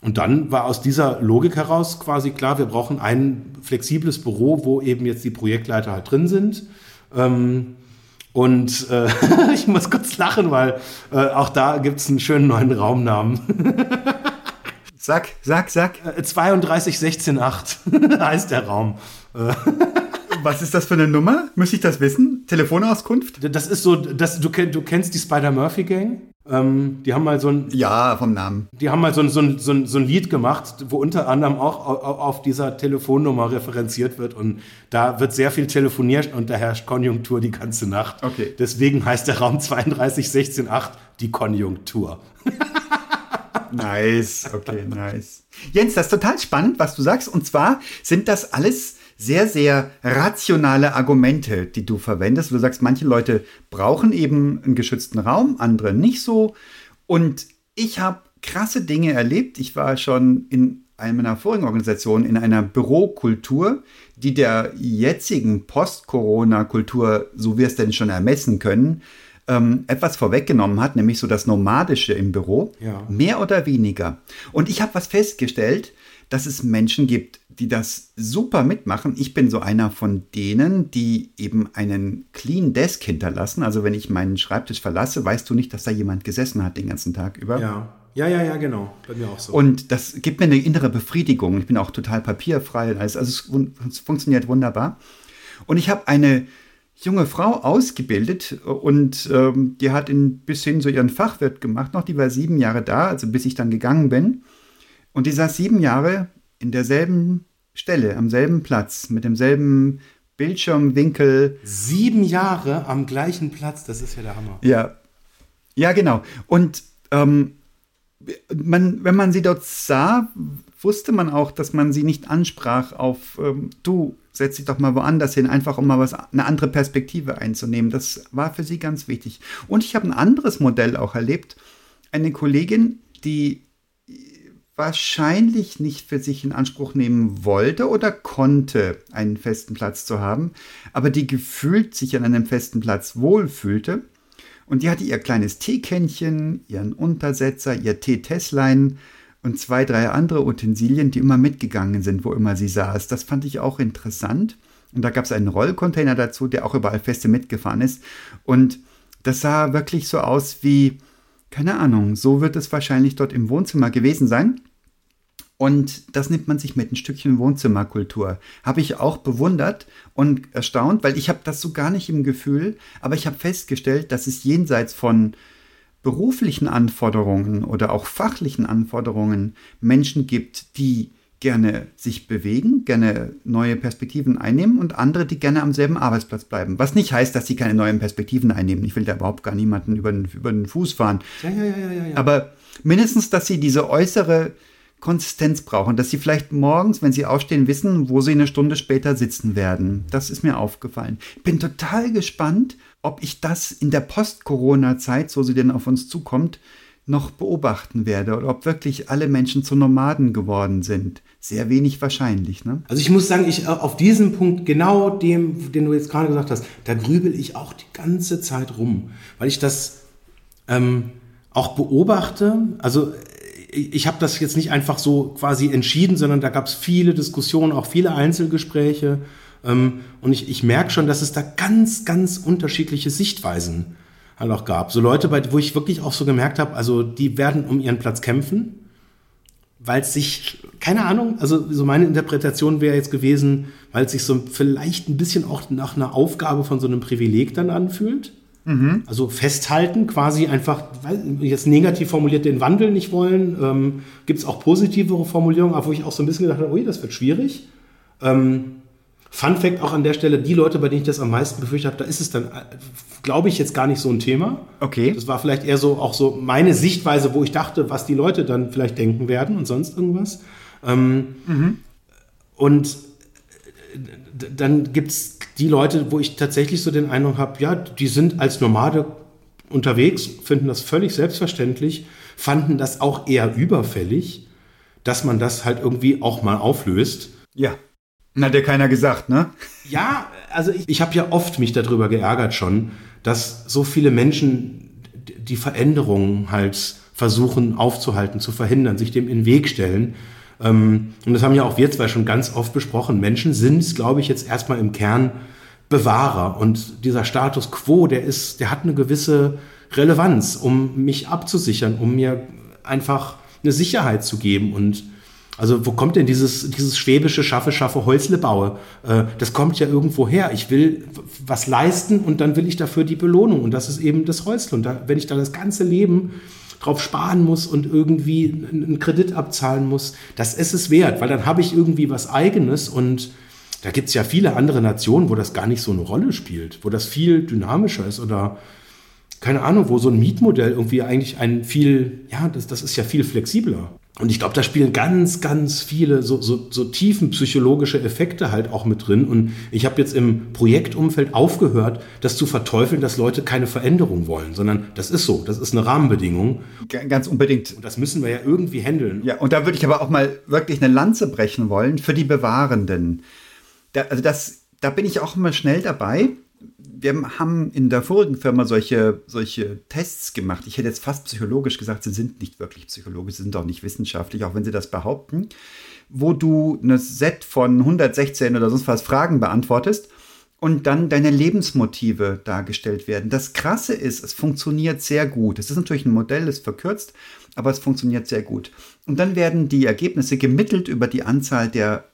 Und dann war aus dieser Logik heraus quasi klar, wir brauchen ein flexibles Büro, wo eben jetzt die Projektleiter halt drin sind. Ich muss kurz lachen, weil auch da gibt es einen schönen neuen Raumnamen. Sag. 32168 heißt der Raum. Was ist das für eine Nummer? Müsste ich das wissen? Telefonauskunft? Das ist so, du kennst die Spider-Murphy-Gang? Die haben mal so ein... Ja, vom Namen. Die haben mal so ein Lied gemacht, wo unter anderem auch auf dieser Telefonnummer referenziert wird. Und da wird sehr viel telefoniert und da herrscht Konjunktur die ganze Nacht. Okay. Deswegen heißt der Raum 32168 die Konjunktur. Nice. Okay, nice. Jens, das ist total spannend, was du sagst. Und zwar sind das alles... sehr, sehr rationale Argumente, die du verwendest. Du sagst, manche Leute brauchen eben einen geschützten Raum, andere nicht so. Und ich habe krasse Dinge erlebt. Ich war schon in einer vorigen Organisation in einer Bürokultur, die der jetzigen Post-Corona-Kultur, so wir es denn schon ermessen können, etwas vorweggenommen hat, nämlich so das Nomadische im Büro, ja, mehr oder weniger. Und ich habe was festgestellt, dass es Menschen gibt, die das super mitmachen. Ich bin so einer von denen, die eben einen Clean Desk hinterlassen. Also wenn ich meinen Schreibtisch verlasse, weißt du nicht, dass da jemand gesessen hat den ganzen Tag über. Ja. Ja, genau. Bei mir auch so. Und das gibt mir eine innere Befriedigung. Ich bin auch total papierfrei und alles. Also es funktioniert wunderbar. Und ich habe eine junge Frau ausgebildet und die hat ein bisschen so ihren Fachwirt gemacht noch. Die war 7 Jahre da, also bis ich dann gegangen bin. Und die saß 7 Jahre in derselben Stelle, am selben Platz, mit demselben Bildschirmwinkel. 7 Jahre am gleichen Platz, das ist ja der Hammer. Ja, genau. Und wenn man sie dort sah, wusste man auch, dass man sie nicht ansprach auf du, setz dich doch mal woanders hin, einfach um mal eine andere Perspektive einzunehmen. Das war für sie ganz wichtig. Und ich habe ein anderes Modell auch erlebt. Eine Kollegin, die wahrscheinlich nicht für sich in Anspruch nehmen wollte oder konnte, einen festen Platz zu haben, aber die gefühlt sich an einem festen Platz wohlfühlte. Und die hatte ihr kleines Teekännchen, ihren Untersetzer, ihr Teetesslein und 2, 3 andere Utensilien, die immer mitgegangen sind, wo immer sie saß. Das fand ich auch interessant. Und da gab es einen Rollcontainer dazu, der auch überall feste mitgefahren ist. Und das sah wirklich so aus wie, keine Ahnung, so wird es wahrscheinlich dort im Wohnzimmer gewesen sein. Und das nimmt man sich mit, ein Stückchen Wohnzimmerkultur. Habe ich auch bewundert und erstaunt, weil ich habe das so gar nicht im Gefühl, aber ich habe festgestellt, dass es jenseits von beruflichen Anforderungen oder auch fachlichen Anforderungen Menschen gibt, die gerne sich bewegen, gerne neue Perspektiven einnehmen und andere, die gerne am selben Arbeitsplatz bleiben. Was nicht heißt, dass sie keine neuen Perspektiven einnehmen. Ich will da überhaupt gar niemanden über den Fuß fahren. Ja. Aber mindestens, dass sie diese äußere Konsistenz brauchen, dass sie vielleicht morgens, wenn sie aufstehen, wissen, wo sie eine Stunde später sitzen werden. Das ist mir aufgefallen. Bin total gespannt, ob ich das in der Post-Corona-Zeit, so sie denn auf uns zukommt, noch beobachten werde oder ob wirklich alle Menschen zu Nomaden geworden sind. Sehr wenig wahrscheinlich, ne? Also ich muss sagen, auf diesem Punkt, genau dem, den du jetzt gerade gesagt hast, da grübel ich auch die ganze Zeit rum, weil ich das auch beobachte. Also ich habe das jetzt nicht einfach so quasi entschieden, sondern da gab es viele Diskussionen, auch viele Einzelgespräche. Und ich merke schon, dass es da ganz, ganz unterschiedliche Sichtweisen halt auch gab. So Leute, wo ich wirklich auch so gemerkt habe, also die werden um ihren Platz kämpfen, weil es sich, keine Ahnung, also so meine Interpretation wäre jetzt gewesen, weil es sich so vielleicht ein bisschen auch nach einer Aufgabe von so einem Privileg dann anfühlt. Also festhalten, quasi einfach, jetzt negativ formuliert, den Wandel nicht wollen. Gibt es auch positivere Formulierungen, aber wo ich auch so ein bisschen gedacht habe, das wird schwierig. Fun Fact auch an der Stelle, die Leute, bei denen ich das am meisten befürchtet habe, da ist es dann, glaube ich, jetzt gar nicht so ein Thema. Okay. Das war vielleicht eher so auch so meine Sichtweise, wo ich dachte, was die Leute dann vielleicht denken werden und sonst irgendwas. Und dann gibt es die Leute, wo ich tatsächlich so den Eindruck habe, ja, die sind als Nomade unterwegs, finden das völlig selbstverständlich, fanden das auch eher überfällig, dass man das halt irgendwie auch mal auflöst. Ja, hat ja keiner gesagt, ne? Ja, also ich habe ja oft mich darüber geärgert schon, dass so viele Menschen die Veränderungen halt versuchen aufzuhalten, zu verhindern, sich dem in den Weg stellen. Und das haben ja auch wir zwei schon ganz oft besprochen. Menschen sind, glaube ich, jetzt erstmal im Kern Bewahrer. Und dieser Status quo, der hat eine gewisse Relevanz, um mich abzusichern, um mir einfach eine Sicherheit zu geben. Und also wo kommt denn dieses schwäbische Schaffe, Holzle, Baue? Das kommt ja irgendwo her. Ich will was leisten und dann will ich dafür die Belohnung. Und das ist eben das Häusle. Und wenn ich da das ganze Leben drauf sparen muss und irgendwie einen Kredit abzahlen muss, das ist es wert, weil dann habe ich irgendwie was Eigenes und da gibt es ja viele andere Nationen, wo das gar nicht so eine Rolle spielt, wo das viel dynamischer ist oder keine Ahnung, wo so ein Mietmodell irgendwie eigentlich das ist ja viel flexibler. Und ich glaube, da spielen ganz, ganz viele so tiefen psychologische Effekte halt auch mit drin. Und ich habe jetzt im Projektumfeld aufgehört, das zu verteufeln, dass Leute keine Veränderung wollen, sondern das ist so, das ist eine Rahmenbedingung. Ganz unbedingt. Und das müssen wir ja irgendwie handeln. Ja, und da würde ich aber auch mal wirklich eine Lanze brechen wollen für die Bewahrenden. Da bin ich auch immer schnell dabei, wir haben in der vorigen Firma solche Tests gemacht. Ich hätte jetzt fast psychologisch gesagt, sie sind nicht wirklich psychologisch, sie sind auch nicht wissenschaftlich, auch wenn sie das behaupten, wo du ein Set von 116 oder sonst was Fragen beantwortest und dann deine Lebensmotive dargestellt werden. Das Krasse ist, es funktioniert sehr gut. Es ist natürlich ein Modell, es verkürzt, aber es funktioniert sehr gut. Und dann werden die Ergebnisse gemittelt über die Anzahl der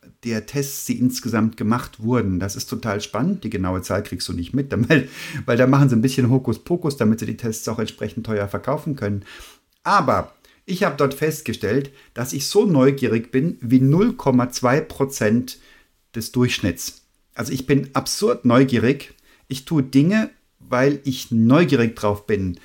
Tests, die insgesamt gemacht wurden. Das ist total spannend. Die genaue Zahl kriegst du nicht mit, weil da machen sie ein bisschen Hokuspokus, damit sie die Tests auch entsprechend teuer verkaufen können. Aber ich habe dort festgestellt, dass ich so neugierig bin wie 0,2% des Durchschnitts. Also ich bin absurd neugierig. Ich tue Dinge, weil ich neugierig drauf bin.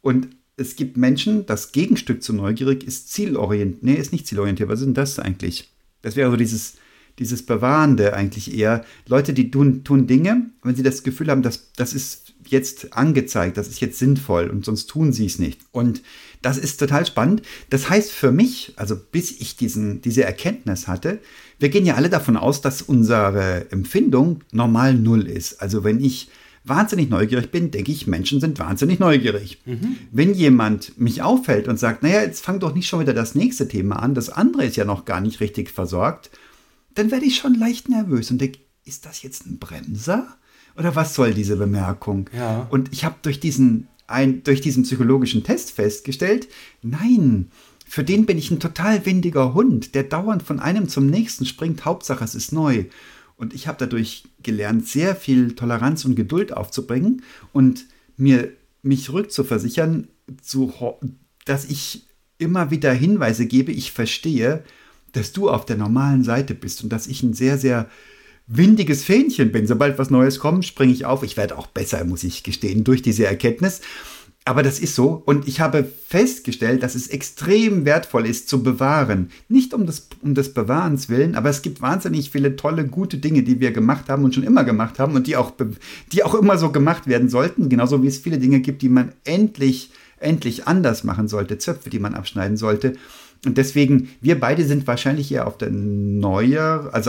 Und es gibt Menschen, das Gegenstück zu neugierig ist zielorientiert. Nee, ist nicht zielorientiert. Was ist denn das eigentlich? Das wäre so dieses Bewahrende eigentlich eher. Leute, die tun Dinge, wenn sie das Gefühl haben, das ist jetzt angezeigt, das ist jetzt sinnvoll und sonst tun sie es nicht. Und das ist total spannend. Das heißt für mich, also bis ich diese Erkenntnis hatte, wir gehen ja alle davon aus, dass unsere Empfindung normal null ist. Also wenn ich wahnsinnig neugierig bin, denke ich, Menschen sind wahnsinnig neugierig. Mhm. Wenn jemand mich auffällt und sagt, naja, jetzt fang doch nicht schon wieder das nächste Thema an, das andere ist ja noch gar nicht richtig versorgt, dann werde ich schon leicht nervös und denke, ist das jetzt ein Bremser? Oder was soll diese Bemerkung? Ja. Und ich habe durch diesen psychologischen Test festgestellt, nein, für den bin ich ein total windiger Hund, der dauernd von einem zum nächsten springt, Hauptsache es ist neu. Und ich habe dadurch gelernt, sehr viel Toleranz und Geduld aufzubringen und mich rückzuversichern, dass ich immer wieder Hinweise gebe, ich verstehe, dass du auf der normalen Seite bist und dass ich ein sehr, sehr windiges Fähnchen bin. Sobald was Neues kommt, springe ich auf. Ich werde auch besser, muss ich gestehen, durch diese Erkenntnis. Aber das ist so. Und ich habe festgestellt, dass es extrem wertvoll ist, zu bewahren. Nicht um des Bewahrens willen, aber es gibt wahnsinnig viele tolle, gute Dinge, die wir gemacht haben und schon immer gemacht haben und die auch immer so gemacht werden sollten. Genauso wie es viele Dinge gibt, die man endlich anders machen sollte. Zöpfe, die man abschneiden sollte. Und deswegen, wir beide sind wahrscheinlich eher auf der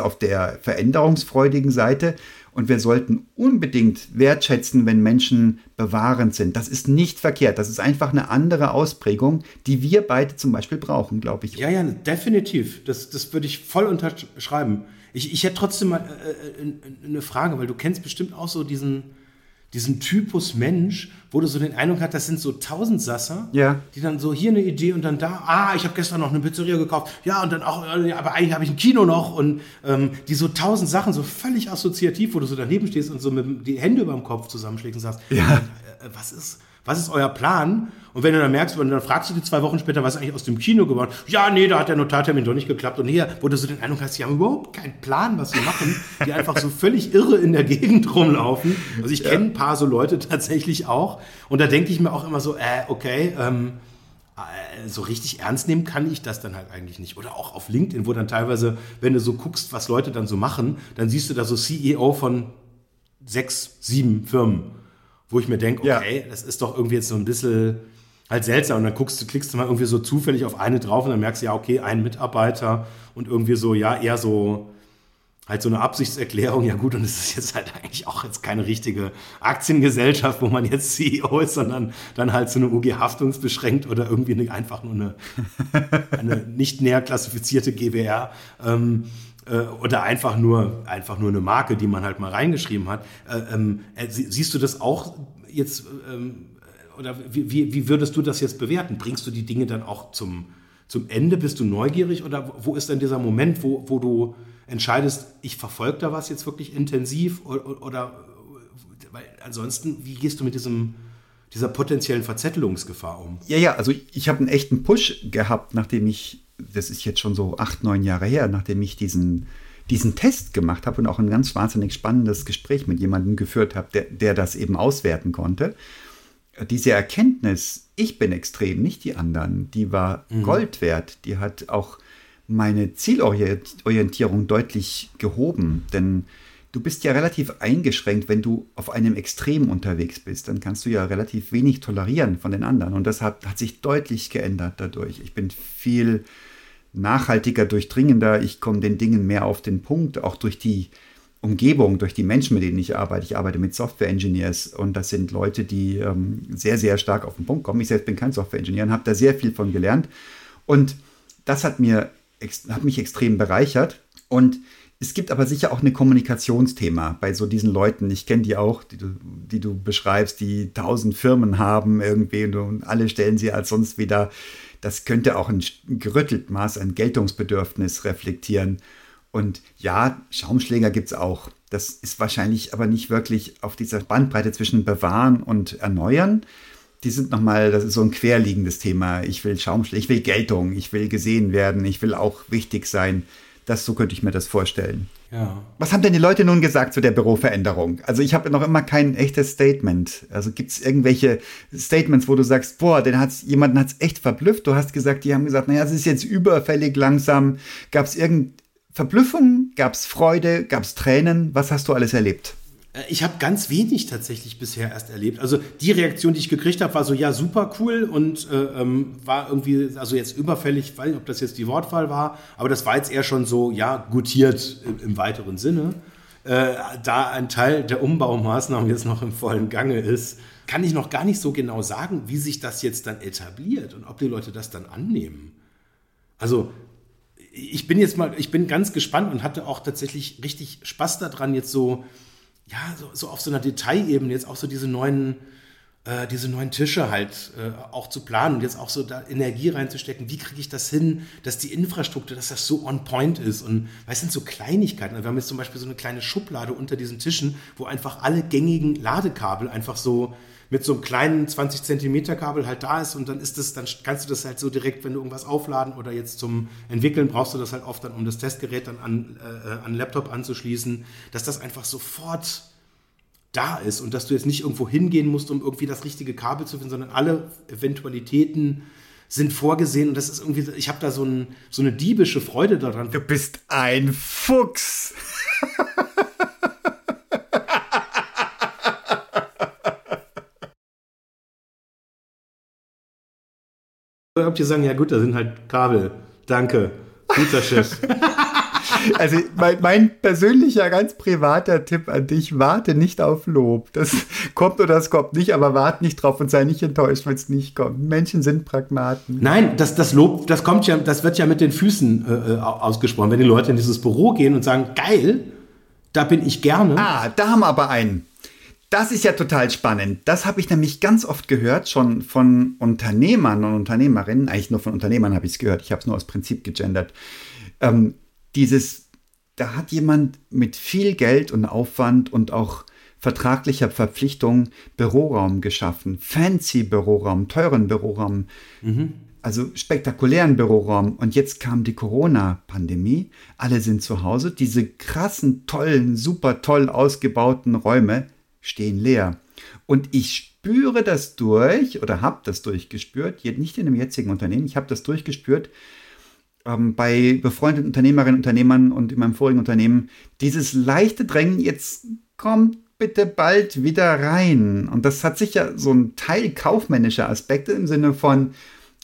auf der veränderungsfreudigen Seite. Und wir sollten unbedingt wertschätzen, wenn Menschen bewahrend sind. Das ist nicht verkehrt. Das ist einfach eine andere Ausprägung, die wir beide zum Beispiel brauchen, glaube ich. Ja, definitiv. Das würde ich voll unterschreiben. Ich hätte trotzdem mal eine Frage, weil du kennst bestimmt auch so diesen Typus Mensch, wo du so den Eindruck hast, das sind so Tausendsasser, ja, die dann so hier eine Idee und dann da, ich habe gestern noch eine Pizzeria gekauft, ja, und dann auch, aber eigentlich habe ich ein Kino noch und die so tausend Sachen, so völlig assoziativ, wo du so daneben stehst und so mit die Hände über dem Kopf zusammenschlägst und sagst, ja, was ist euer Plan? Und wenn du dann merkst, und dann fragst du die 2 Wochen später, was ist eigentlich aus dem Kino geworden? Ja, nee, da hat der Notartermin doch nicht geklappt. Und hier, wo du so den Eindruck hast, die haben überhaupt keinen Plan, was sie machen, die einfach so völlig irre in der Gegend rumlaufen. Also ich kenne ein paar so Leute tatsächlich auch. Und da denke ich mir auch immer so, so richtig ernst nehmen kann ich das dann halt eigentlich nicht. Oder auch auf LinkedIn, wo dann teilweise, wenn du so guckst, was Leute dann so machen, dann siehst du da so CEO von 6, 7 Firmen. Wo ich mir denke, okay, das ist doch irgendwie jetzt so ein bisschen halt seltsam. Und dann klickst du mal irgendwie so zufällig auf eine drauf und dann merkst du, ja, okay, ein Mitarbeiter und irgendwie so, ja, eher so halt so eine Absichtserklärung. Ja gut, und es ist jetzt halt eigentlich auch jetzt keine richtige Aktiengesellschaft, wo man jetzt CEO ist, sondern dann halt so eine UG haftungsbeschränkt oder irgendwie einfach nur eine nicht näher klassifizierte GbR. Oder einfach nur eine Marke, die man halt mal reingeschrieben hat. Siehst du das auch jetzt, oder wie würdest du das jetzt bewerten? Bringst du die Dinge dann auch zum Ende? Bist du neugierig? Oder wo ist dann dieser Moment, wo du entscheidest, ich verfolge da was jetzt wirklich intensiv? Oder weil ansonsten, wie gehst du mit dieser potenziellen Verzettelungsgefahr um? Ja, also ich habe einen echten Push gehabt, nachdem das ist jetzt schon so 8, 9 Jahre her, nachdem ich diesen Test gemacht habe und auch ein ganz wahnsinnig spannendes Gespräch mit jemandem geführt habe, der das eben auswerten konnte. Diese Erkenntnis, ich bin extrem, nicht die anderen, die war Gold wert. Die hat auch meine Zielorientierung deutlich gehoben. Denn du bist ja relativ eingeschränkt, wenn du auf einem Extrem unterwegs bist. Dann kannst du ja relativ wenig tolerieren von den anderen. Und das hat sich deutlich geändert dadurch. Ich bin viel nachhaltiger, durchdringender. Ich komme den Dingen mehr auf den Punkt, auch durch die Umgebung, durch die Menschen, mit denen ich arbeite. Ich arbeite mit Software-Engineers und das sind Leute, die sehr, sehr stark auf den Punkt kommen. Ich selbst bin kein Software-Engineer und habe da sehr viel von gelernt. Und das hat mich extrem bereichert. Und es gibt aber sicher auch ein Kommunikationsthema bei so diesen Leuten. Ich kenne die auch, die du beschreibst, die 1000 Firmen haben irgendwie und alle stellen sie als sonst wieder. Das könnte auch ein gerüttelt Maß an Geltungsbedürfnis reflektieren. Und ja, Schaumschläger gibt es auch. Das ist wahrscheinlich aber nicht wirklich auf dieser Bandbreite zwischen bewahren und erneuern. Die sind nochmal, das ist so ein querliegendes Thema. Ich will Schaumschläger, ich will Geltung, ich will gesehen werden, ich will auch wichtig sein. So könnte ich mir das vorstellen. Ja. Was haben denn die Leute nun gesagt zu der Büroveränderung? Also ich habe noch immer kein echtes Statement. Also gibt es irgendwelche Statements, wo du sagst, boah, jemanden hat es echt verblüfft. Du hast gesagt, die haben gesagt, naja, es ist jetzt überfällig langsam. Gab es irgendeine Verblüffung? Gab es Freude? Gab es Tränen? Was hast du alles erlebt? Ich habe ganz wenig tatsächlich bisher erst erlebt. Also die Reaktion, die ich gekriegt habe, war so, ja, super cool und war irgendwie, also jetzt überfällig, ich weiß nicht, ob das jetzt die Wortwahl war, aber das war jetzt eher schon so, ja, gutiert im weiteren Sinne. Da ein Teil der Umbaumaßnahmen jetzt noch im vollen Gange ist, kann ich noch gar nicht so genau sagen, wie sich das jetzt dann etabliert und ob die Leute das dann annehmen. Also ich bin ganz gespannt und hatte auch tatsächlich richtig Spaß daran, jetzt so, ja, so auf so einer Detailebene jetzt auch so diese neuen Tische halt auch zu planen und jetzt auch so da Energie reinzustecken. Wie kriege ich das hin, dass die Infrastruktur, dass das so on point ist? Und was sind so Kleinigkeiten? Wir haben jetzt zum Beispiel so eine kleine Schublade unter diesen Tischen, wo einfach alle gängigen Ladekabel einfach so mit so einem kleinen 20 Zentimeter Kabel halt da ist und dann ist das, dann kannst du das halt so direkt, wenn du irgendwas aufladen oder jetzt zum Entwickeln brauchst du das halt oft dann, um das Testgerät dann an Laptop anzuschließen, dass das einfach sofort da ist und dass du jetzt nicht irgendwo hingehen musst, um irgendwie das richtige Kabel zu finden, sondern alle Eventualitäten sind vorgesehen und das ist irgendwie, ich habe da so eine diebische Freude daran. Du bist ein Fuchs! Habt ihr sagen, ja gut, da sind halt Kabel. Danke. Guter Chef. Also mein persönlicher, ganz privater Tipp an dich, warte nicht auf Lob. Das kommt oder das kommt nicht, aber warte nicht drauf und sei nicht enttäuscht, wenn es nicht kommt. Menschen sind Pragmaten. Nein, das Lob, das kommt ja, das wird ja mit den Füßen ausgesprochen. Wenn die Leute in dieses Büro gehen und sagen, geil, da bin ich gerne. Ah, da haben wir aber einen. Das ist ja total spannend. Das habe ich nämlich ganz oft gehört, schon von Unternehmern und Unternehmerinnen. Eigentlich nur von Unternehmern habe ich es gehört. Ich habe es nur aus Prinzip gegendert. Da hat jemand mit viel Geld und Aufwand und auch vertraglicher Verpflichtung Büroraum geschaffen. Fancy Büroraum, teuren Büroraum, also spektakulären Büroraum. Und jetzt kam die Corona-Pandemie. Alle sind zu Hause. Diese krassen, tollen, super toll ausgebauten Räume stehen leer. Und ich spüre das durch oder habe das durchgespürt, nicht in dem jetzigen Unternehmen, ich habe das durchgespürt bei befreundeten Unternehmerinnen, Unternehmern und in meinem vorigen Unternehmen, dieses leichte Drängen, jetzt kommt bitte bald wieder rein. Und das hat sicher so einen Teil kaufmännischer Aspekte im Sinne von,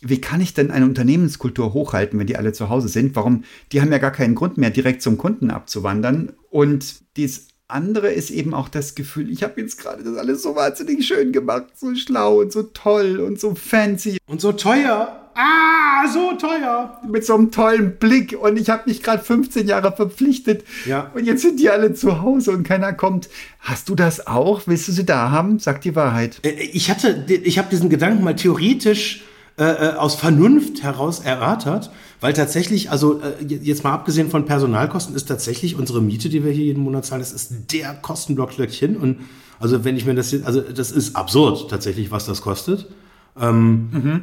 wie kann ich denn eine Unternehmenskultur hochhalten, wenn die alle zu Hause sind? Warum? Die haben ja gar keinen Grund mehr, direkt zum Kunden abzuwandern. Und dieses andere ist eben auch das Gefühl, ich habe jetzt gerade das alles so wahnsinnig schön gemacht, so schlau und so toll und so fancy. Und so teuer. Ah, so teuer. Mit so einem tollen Blick und ich habe mich gerade 15 Jahre verpflichtet. Ja. Und jetzt sind die alle zu Hause und keiner kommt. Hast du das auch? Willst du sie da haben? Sag die Wahrheit. Ich habe diesen Gedanken mal theoretisch aus Vernunft heraus erörtert, weil tatsächlich, also jetzt mal abgesehen von Personalkosten, ist tatsächlich unsere Miete, die wir hier jeden Monat zahlen, das ist der Kostenblock schlechthin. Und also wenn ich mir das jetzt, also das ist absurd tatsächlich, was das kostet. Und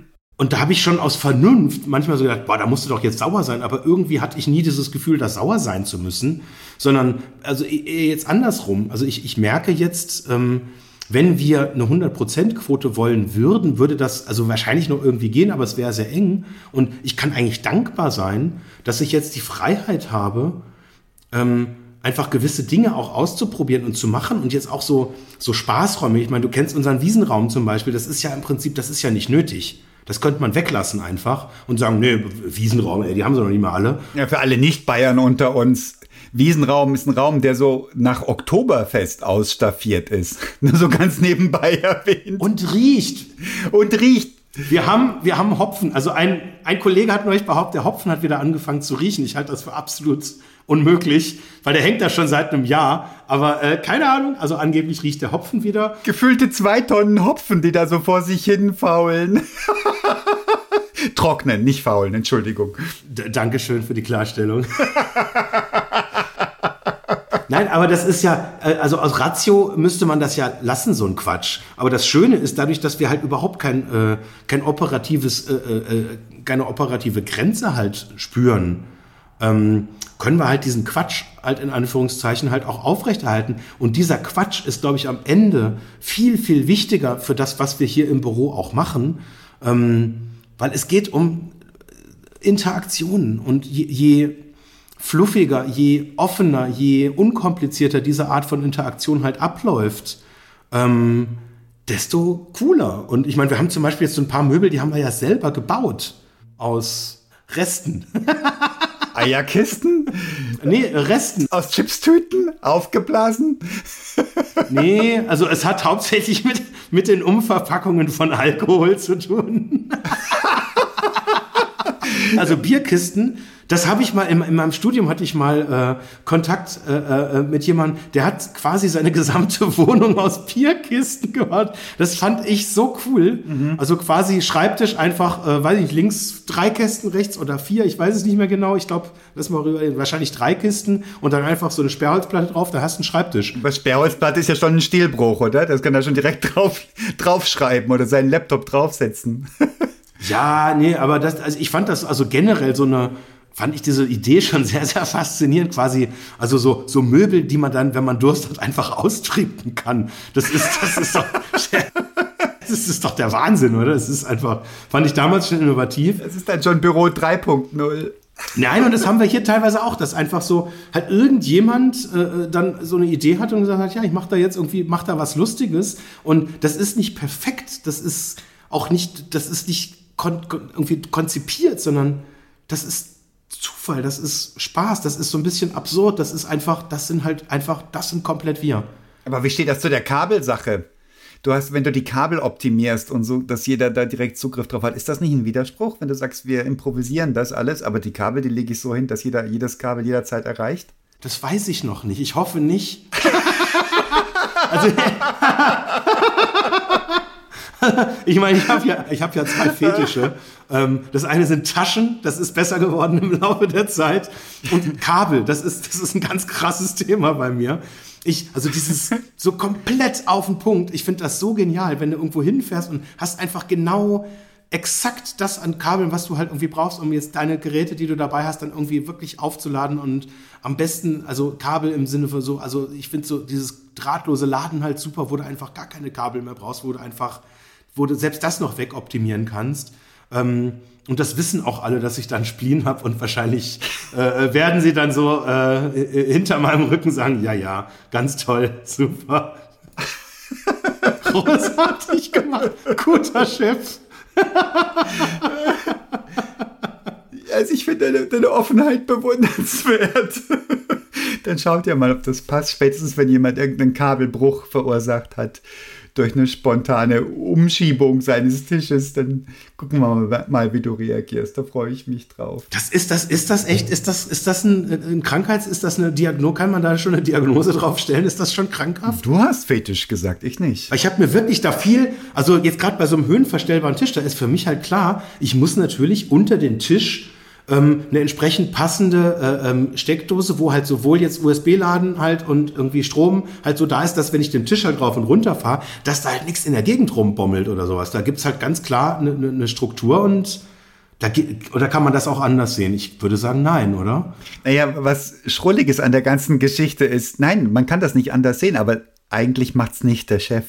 da habe ich schon aus Vernunft manchmal so gedacht, boah, da musst du doch jetzt sauer sein, aber irgendwie hatte ich nie dieses Gefühl, da sauer sein zu müssen, sondern also jetzt andersrum. Also ich merke jetzt, wenn wir eine 100%-Quote wollen würden, würde das also wahrscheinlich noch irgendwie gehen, aber es wäre sehr eng. Und ich kann eigentlich dankbar sein, dass ich jetzt die Freiheit habe, einfach gewisse Dinge auch auszuprobieren und zu machen und jetzt auch so Spaßräume. Ich meine, du kennst unseren Wiesenraum zum Beispiel. Das ist ja im Prinzip, das ist ja nicht nötig. Das könnte man weglassen einfach und sagen, nee, Wiesenraum, ey, die haben sie noch nicht mal alle. Ja, für alle Nicht-Bayern unter uns. Wiesenraum ist ein Raum, der so nach Oktoberfest ausstaffiert ist. Nur so ganz nebenbei erwähnt. Und riecht. Und riecht. Wir haben Hopfen. Also ein Kollege hat neulich behauptet, der Hopfen hat wieder angefangen zu riechen. Ich halte das für absolut unmöglich, weil der hängt da schon seit einem Jahr. Aber keine Ahnung, also angeblich riecht der Hopfen wieder. Gefüllte 2 Tonnen Hopfen, die da so vor sich hin faulen. Trocknen, nicht faulen, Entschuldigung. Dankeschön für die Klarstellung. Nein, aber das ist ja, also aus Ratio müsste man das ja lassen, so ein Quatsch. Aber das Schöne ist dadurch, dass wir halt überhaupt keine operative Grenze halt spüren, können wir halt diesen Quatsch halt in Anführungszeichen halt auch aufrechterhalten. Und dieser Quatsch ist, glaube ich, am Ende viel, viel wichtiger für das, was wir hier im Büro auch machen, weil es geht um Interaktionen und je fluffiger, je offener, je unkomplizierter diese Art von Interaktion halt abläuft, desto cooler. Und ich meine, wir haben zum Beispiel jetzt so ein paar Möbel, die haben wir ja selber gebaut aus Resten. Eierkisten? Nee, Resten. Aus Chipstüten? Aufgeblasen? Nee, also es hat hauptsächlich mit den Umverpackungen von Alkohol zu tun. Also Bierkisten, das habe ich mal, in meinem Studium hatte ich mal Kontakt mit jemandem, der hat quasi seine gesamte Wohnung aus Bierkisten gemacht. Das fand ich so cool. Mhm. Also quasi Schreibtisch einfach, weiß ich nicht, links 3 Kästen, rechts oder 4, ich weiß es nicht mehr genau. Ich glaube, lass mal rüber, wahrscheinlich 3 Kisten und dann einfach so eine Sperrholzplatte drauf, da hast du einen Schreibtisch. Aber Sperrholzplatte ist ja schon ein Stilbruch, oder? Das kann er schon direkt draufschreiben oder seinen Laptop draufsetzen. Ja, nee, aber das, also ich fand das, also generell diese Idee schon sehr, sehr faszinierend, quasi, also so Möbel, die man dann, wenn man Durst hat, einfach austrinken kann. Das ist doch der Wahnsinn, oder? Das ist einfach, fand ich damals schon innovativ. Es ist dann schon Büro 3.0. Nein, und das haben wir hier teilweise auch, dass einfach so halt irgendjemand dann so eine Idee hat und gesagt hat, ja, ich mach da was Lustiges, und das ist nicht perfekt, das ist auch nicht, das ist nicht irgendwie konzipiert, sondern das ist Zufall, das ist Spaß, das ist so ein bisschen absurd, das sind komplett wir. Aber wie steht das zu der Kabelsache? Du hast, wenn du die Kabel optimierst und so, dass jeder da direkt Zugriff drauf hat, ist das nicht ein Widerspruch, wenn du sagst, wir improvisieren das alles, aber die Kabel, die lege ich so hin, dass jedes Kabel jederzeit erreicht? Das weiß ich noch nicht, ich hoffe nicht. Also... Ich meine, ich habe ja 2 Fetische. Das eine sind Taschen, das ist besser geworden im Laufe der Zeit. Und Kabel, das ist ein ganz krasses Thema bei mir. Also dieses so komplett auf den Punkt, ich finde das so genial, wenn du irgendwo hinfährst und hast einfach genau exakt das an Kabeln, was du halt irgendwie brauchst, um jetzt deine Geräte, die du dabei hast, dann irgendwie wirklich aufzuladen, und am besten, also Kabel im Sinne von so, also ich finde so dieses drahtlose Laden halt super, wo du einfach gar keine Kabel mehr brauchst, wo du selbst das noch wegoptimieren kannst. Und das wissen auch alle, dass ich da einen Spleen habe, und wahrscheinlich werden sie dann so hinter meinem Rücken sagen, ja, ganz toll, super. Großartig gemacht, guter Chef. Also ich finde deine Offenheit bewundernswert. Dann schaut ja mal, ob das passt, spätestens wenn jemand irgendeinen Kabelbruch verursacht hat durch eine spontane Umschiebung seines Tisches, dann gucken wir mal, wie du reagierst. Da freue ich mich drauf. Kann man da schon eine Diagnose drauf stellen? Ist das schon krankhaft? Du hast Fetisch gesagt, ich nicht. Ich habe mir wirklich da viel, also jetzt gerade bei so einem höhenverstellbaren Tisch, da ist für mich halt klar, ich muss natürlich unter den Tisch eine entsprechend passende Steckdose, wo halt sowohl jetzt USB-Laden halt und irgendwie Strom halt so da ist, dass wenn ich den Tisch halt rauf und runter fahre, dass da halt nichts in der Gegend rumbommelt oder sowas. Da gibt's halt ganz klar eine Struktur, und oder kann man das auch anders sehen? Ich würde sagen, nein, oder? Naja, was Schrulliges an der ganzen Geschichte ist, nein, man kann das nicht anders sehen, aber eigentlich macht's nicht der Chef.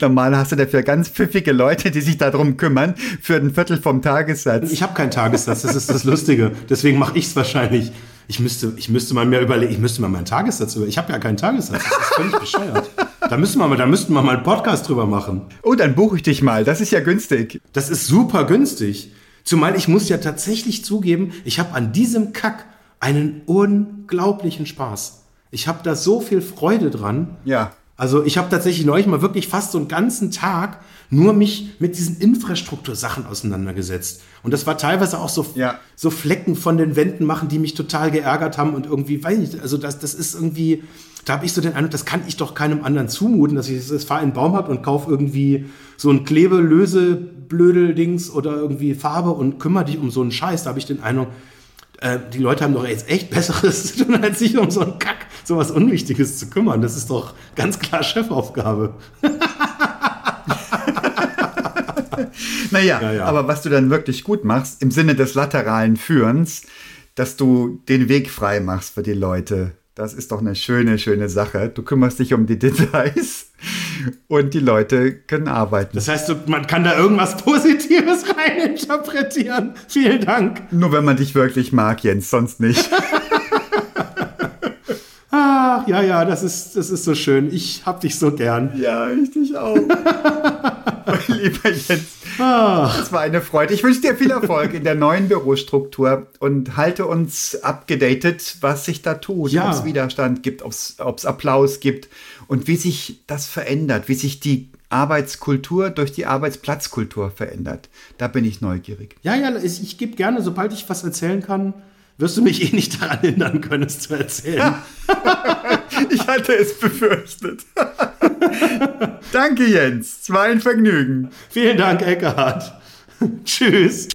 Normal hast du dafür ganz pfiffige Leute, die sich darum kümmern, für ein Viertel vom Tagessatz. Ich habe keinen Tagessatz, das ist das Lustige. Deswegen mache ich es wahrscheinlich. Ich müsste mal meinen Tagessatz überlegen. Ich habe ja keinen Tagessatz, das ist völlig bescheuert. Da müssten wir mal einen Podcast drüber machen. Oh, dann buche ich dich mal, das ist ja günstig. Das ist super günstig. Zumal ich muss ja tatsächlich zugeben, ich habe an diesem Kack einen unglaublichen Spaß. Ich habe da so viel Freude dran. Ja. Also ich habe tatsächlich neulich mal wirklich fast so einen ganzen Tag nur mich mit diesen Infrastruktursachen auseinandergesetzt. Und das war teilweise auch so, so Flecken von den Wänden machen, die mich total geärgert haben und irgendwie, weiß nicht, also das ist irgendwie, da habe ich so den Eindruck, das kann ich doch keinem anderen zumuten, dass ich das fahre in einen Baum hat und kaufe irgendwie so ein Klebelöse-Blödel-Dings oder irgendwie Farbe und kümmere dich um so einen Scheiß. Da habe ich den Eindruck, die Leute haben doch jetzt echt Besseres zu tun, als sich um so einen Kack, so was Unwichtiges zu kümmern. Das ist doch ganz klar Chefaufgabe. Naja, aber was du dann wirklich gut machst, im Sinne des lateralen Führens, dass du den Weg frei machst für die Leute. Das ist doch eine schöne, schöne Sache. Du kümmerst dich um die Details und die Leute können arbeiten. Das heißt, man kann da irgendwas Positives reininterpretieren. Vielen Dank. Nur wenn man dich wirklich mag, Jens, sonst nicht. Ach, ja, das ist so schön. Ich hab dich so gern. Ja, ich dich auch. Lieber Jens, das war eine Freude. Ich wünsche dir viel Erfolg in der neuen Bürostruktur und halte uns upgedatet, was sich da tut, ob es Widerstand gibt, ob es Applaus gibt und wie sich das verändert, wie sich die Arbeitskultur durch die Arbeitsplatzkultur verändert. Da bin ich neugierig. Ja, ich gebe gerne, sobald ich was erzählen kann, wirst du mich eh nicht daran hindern können, es zu erzählen. Ich hatte es befürchtet. Danke, Jens. Es war ein Vergnügen. Vielen Dank, Eckhard. Tschüss.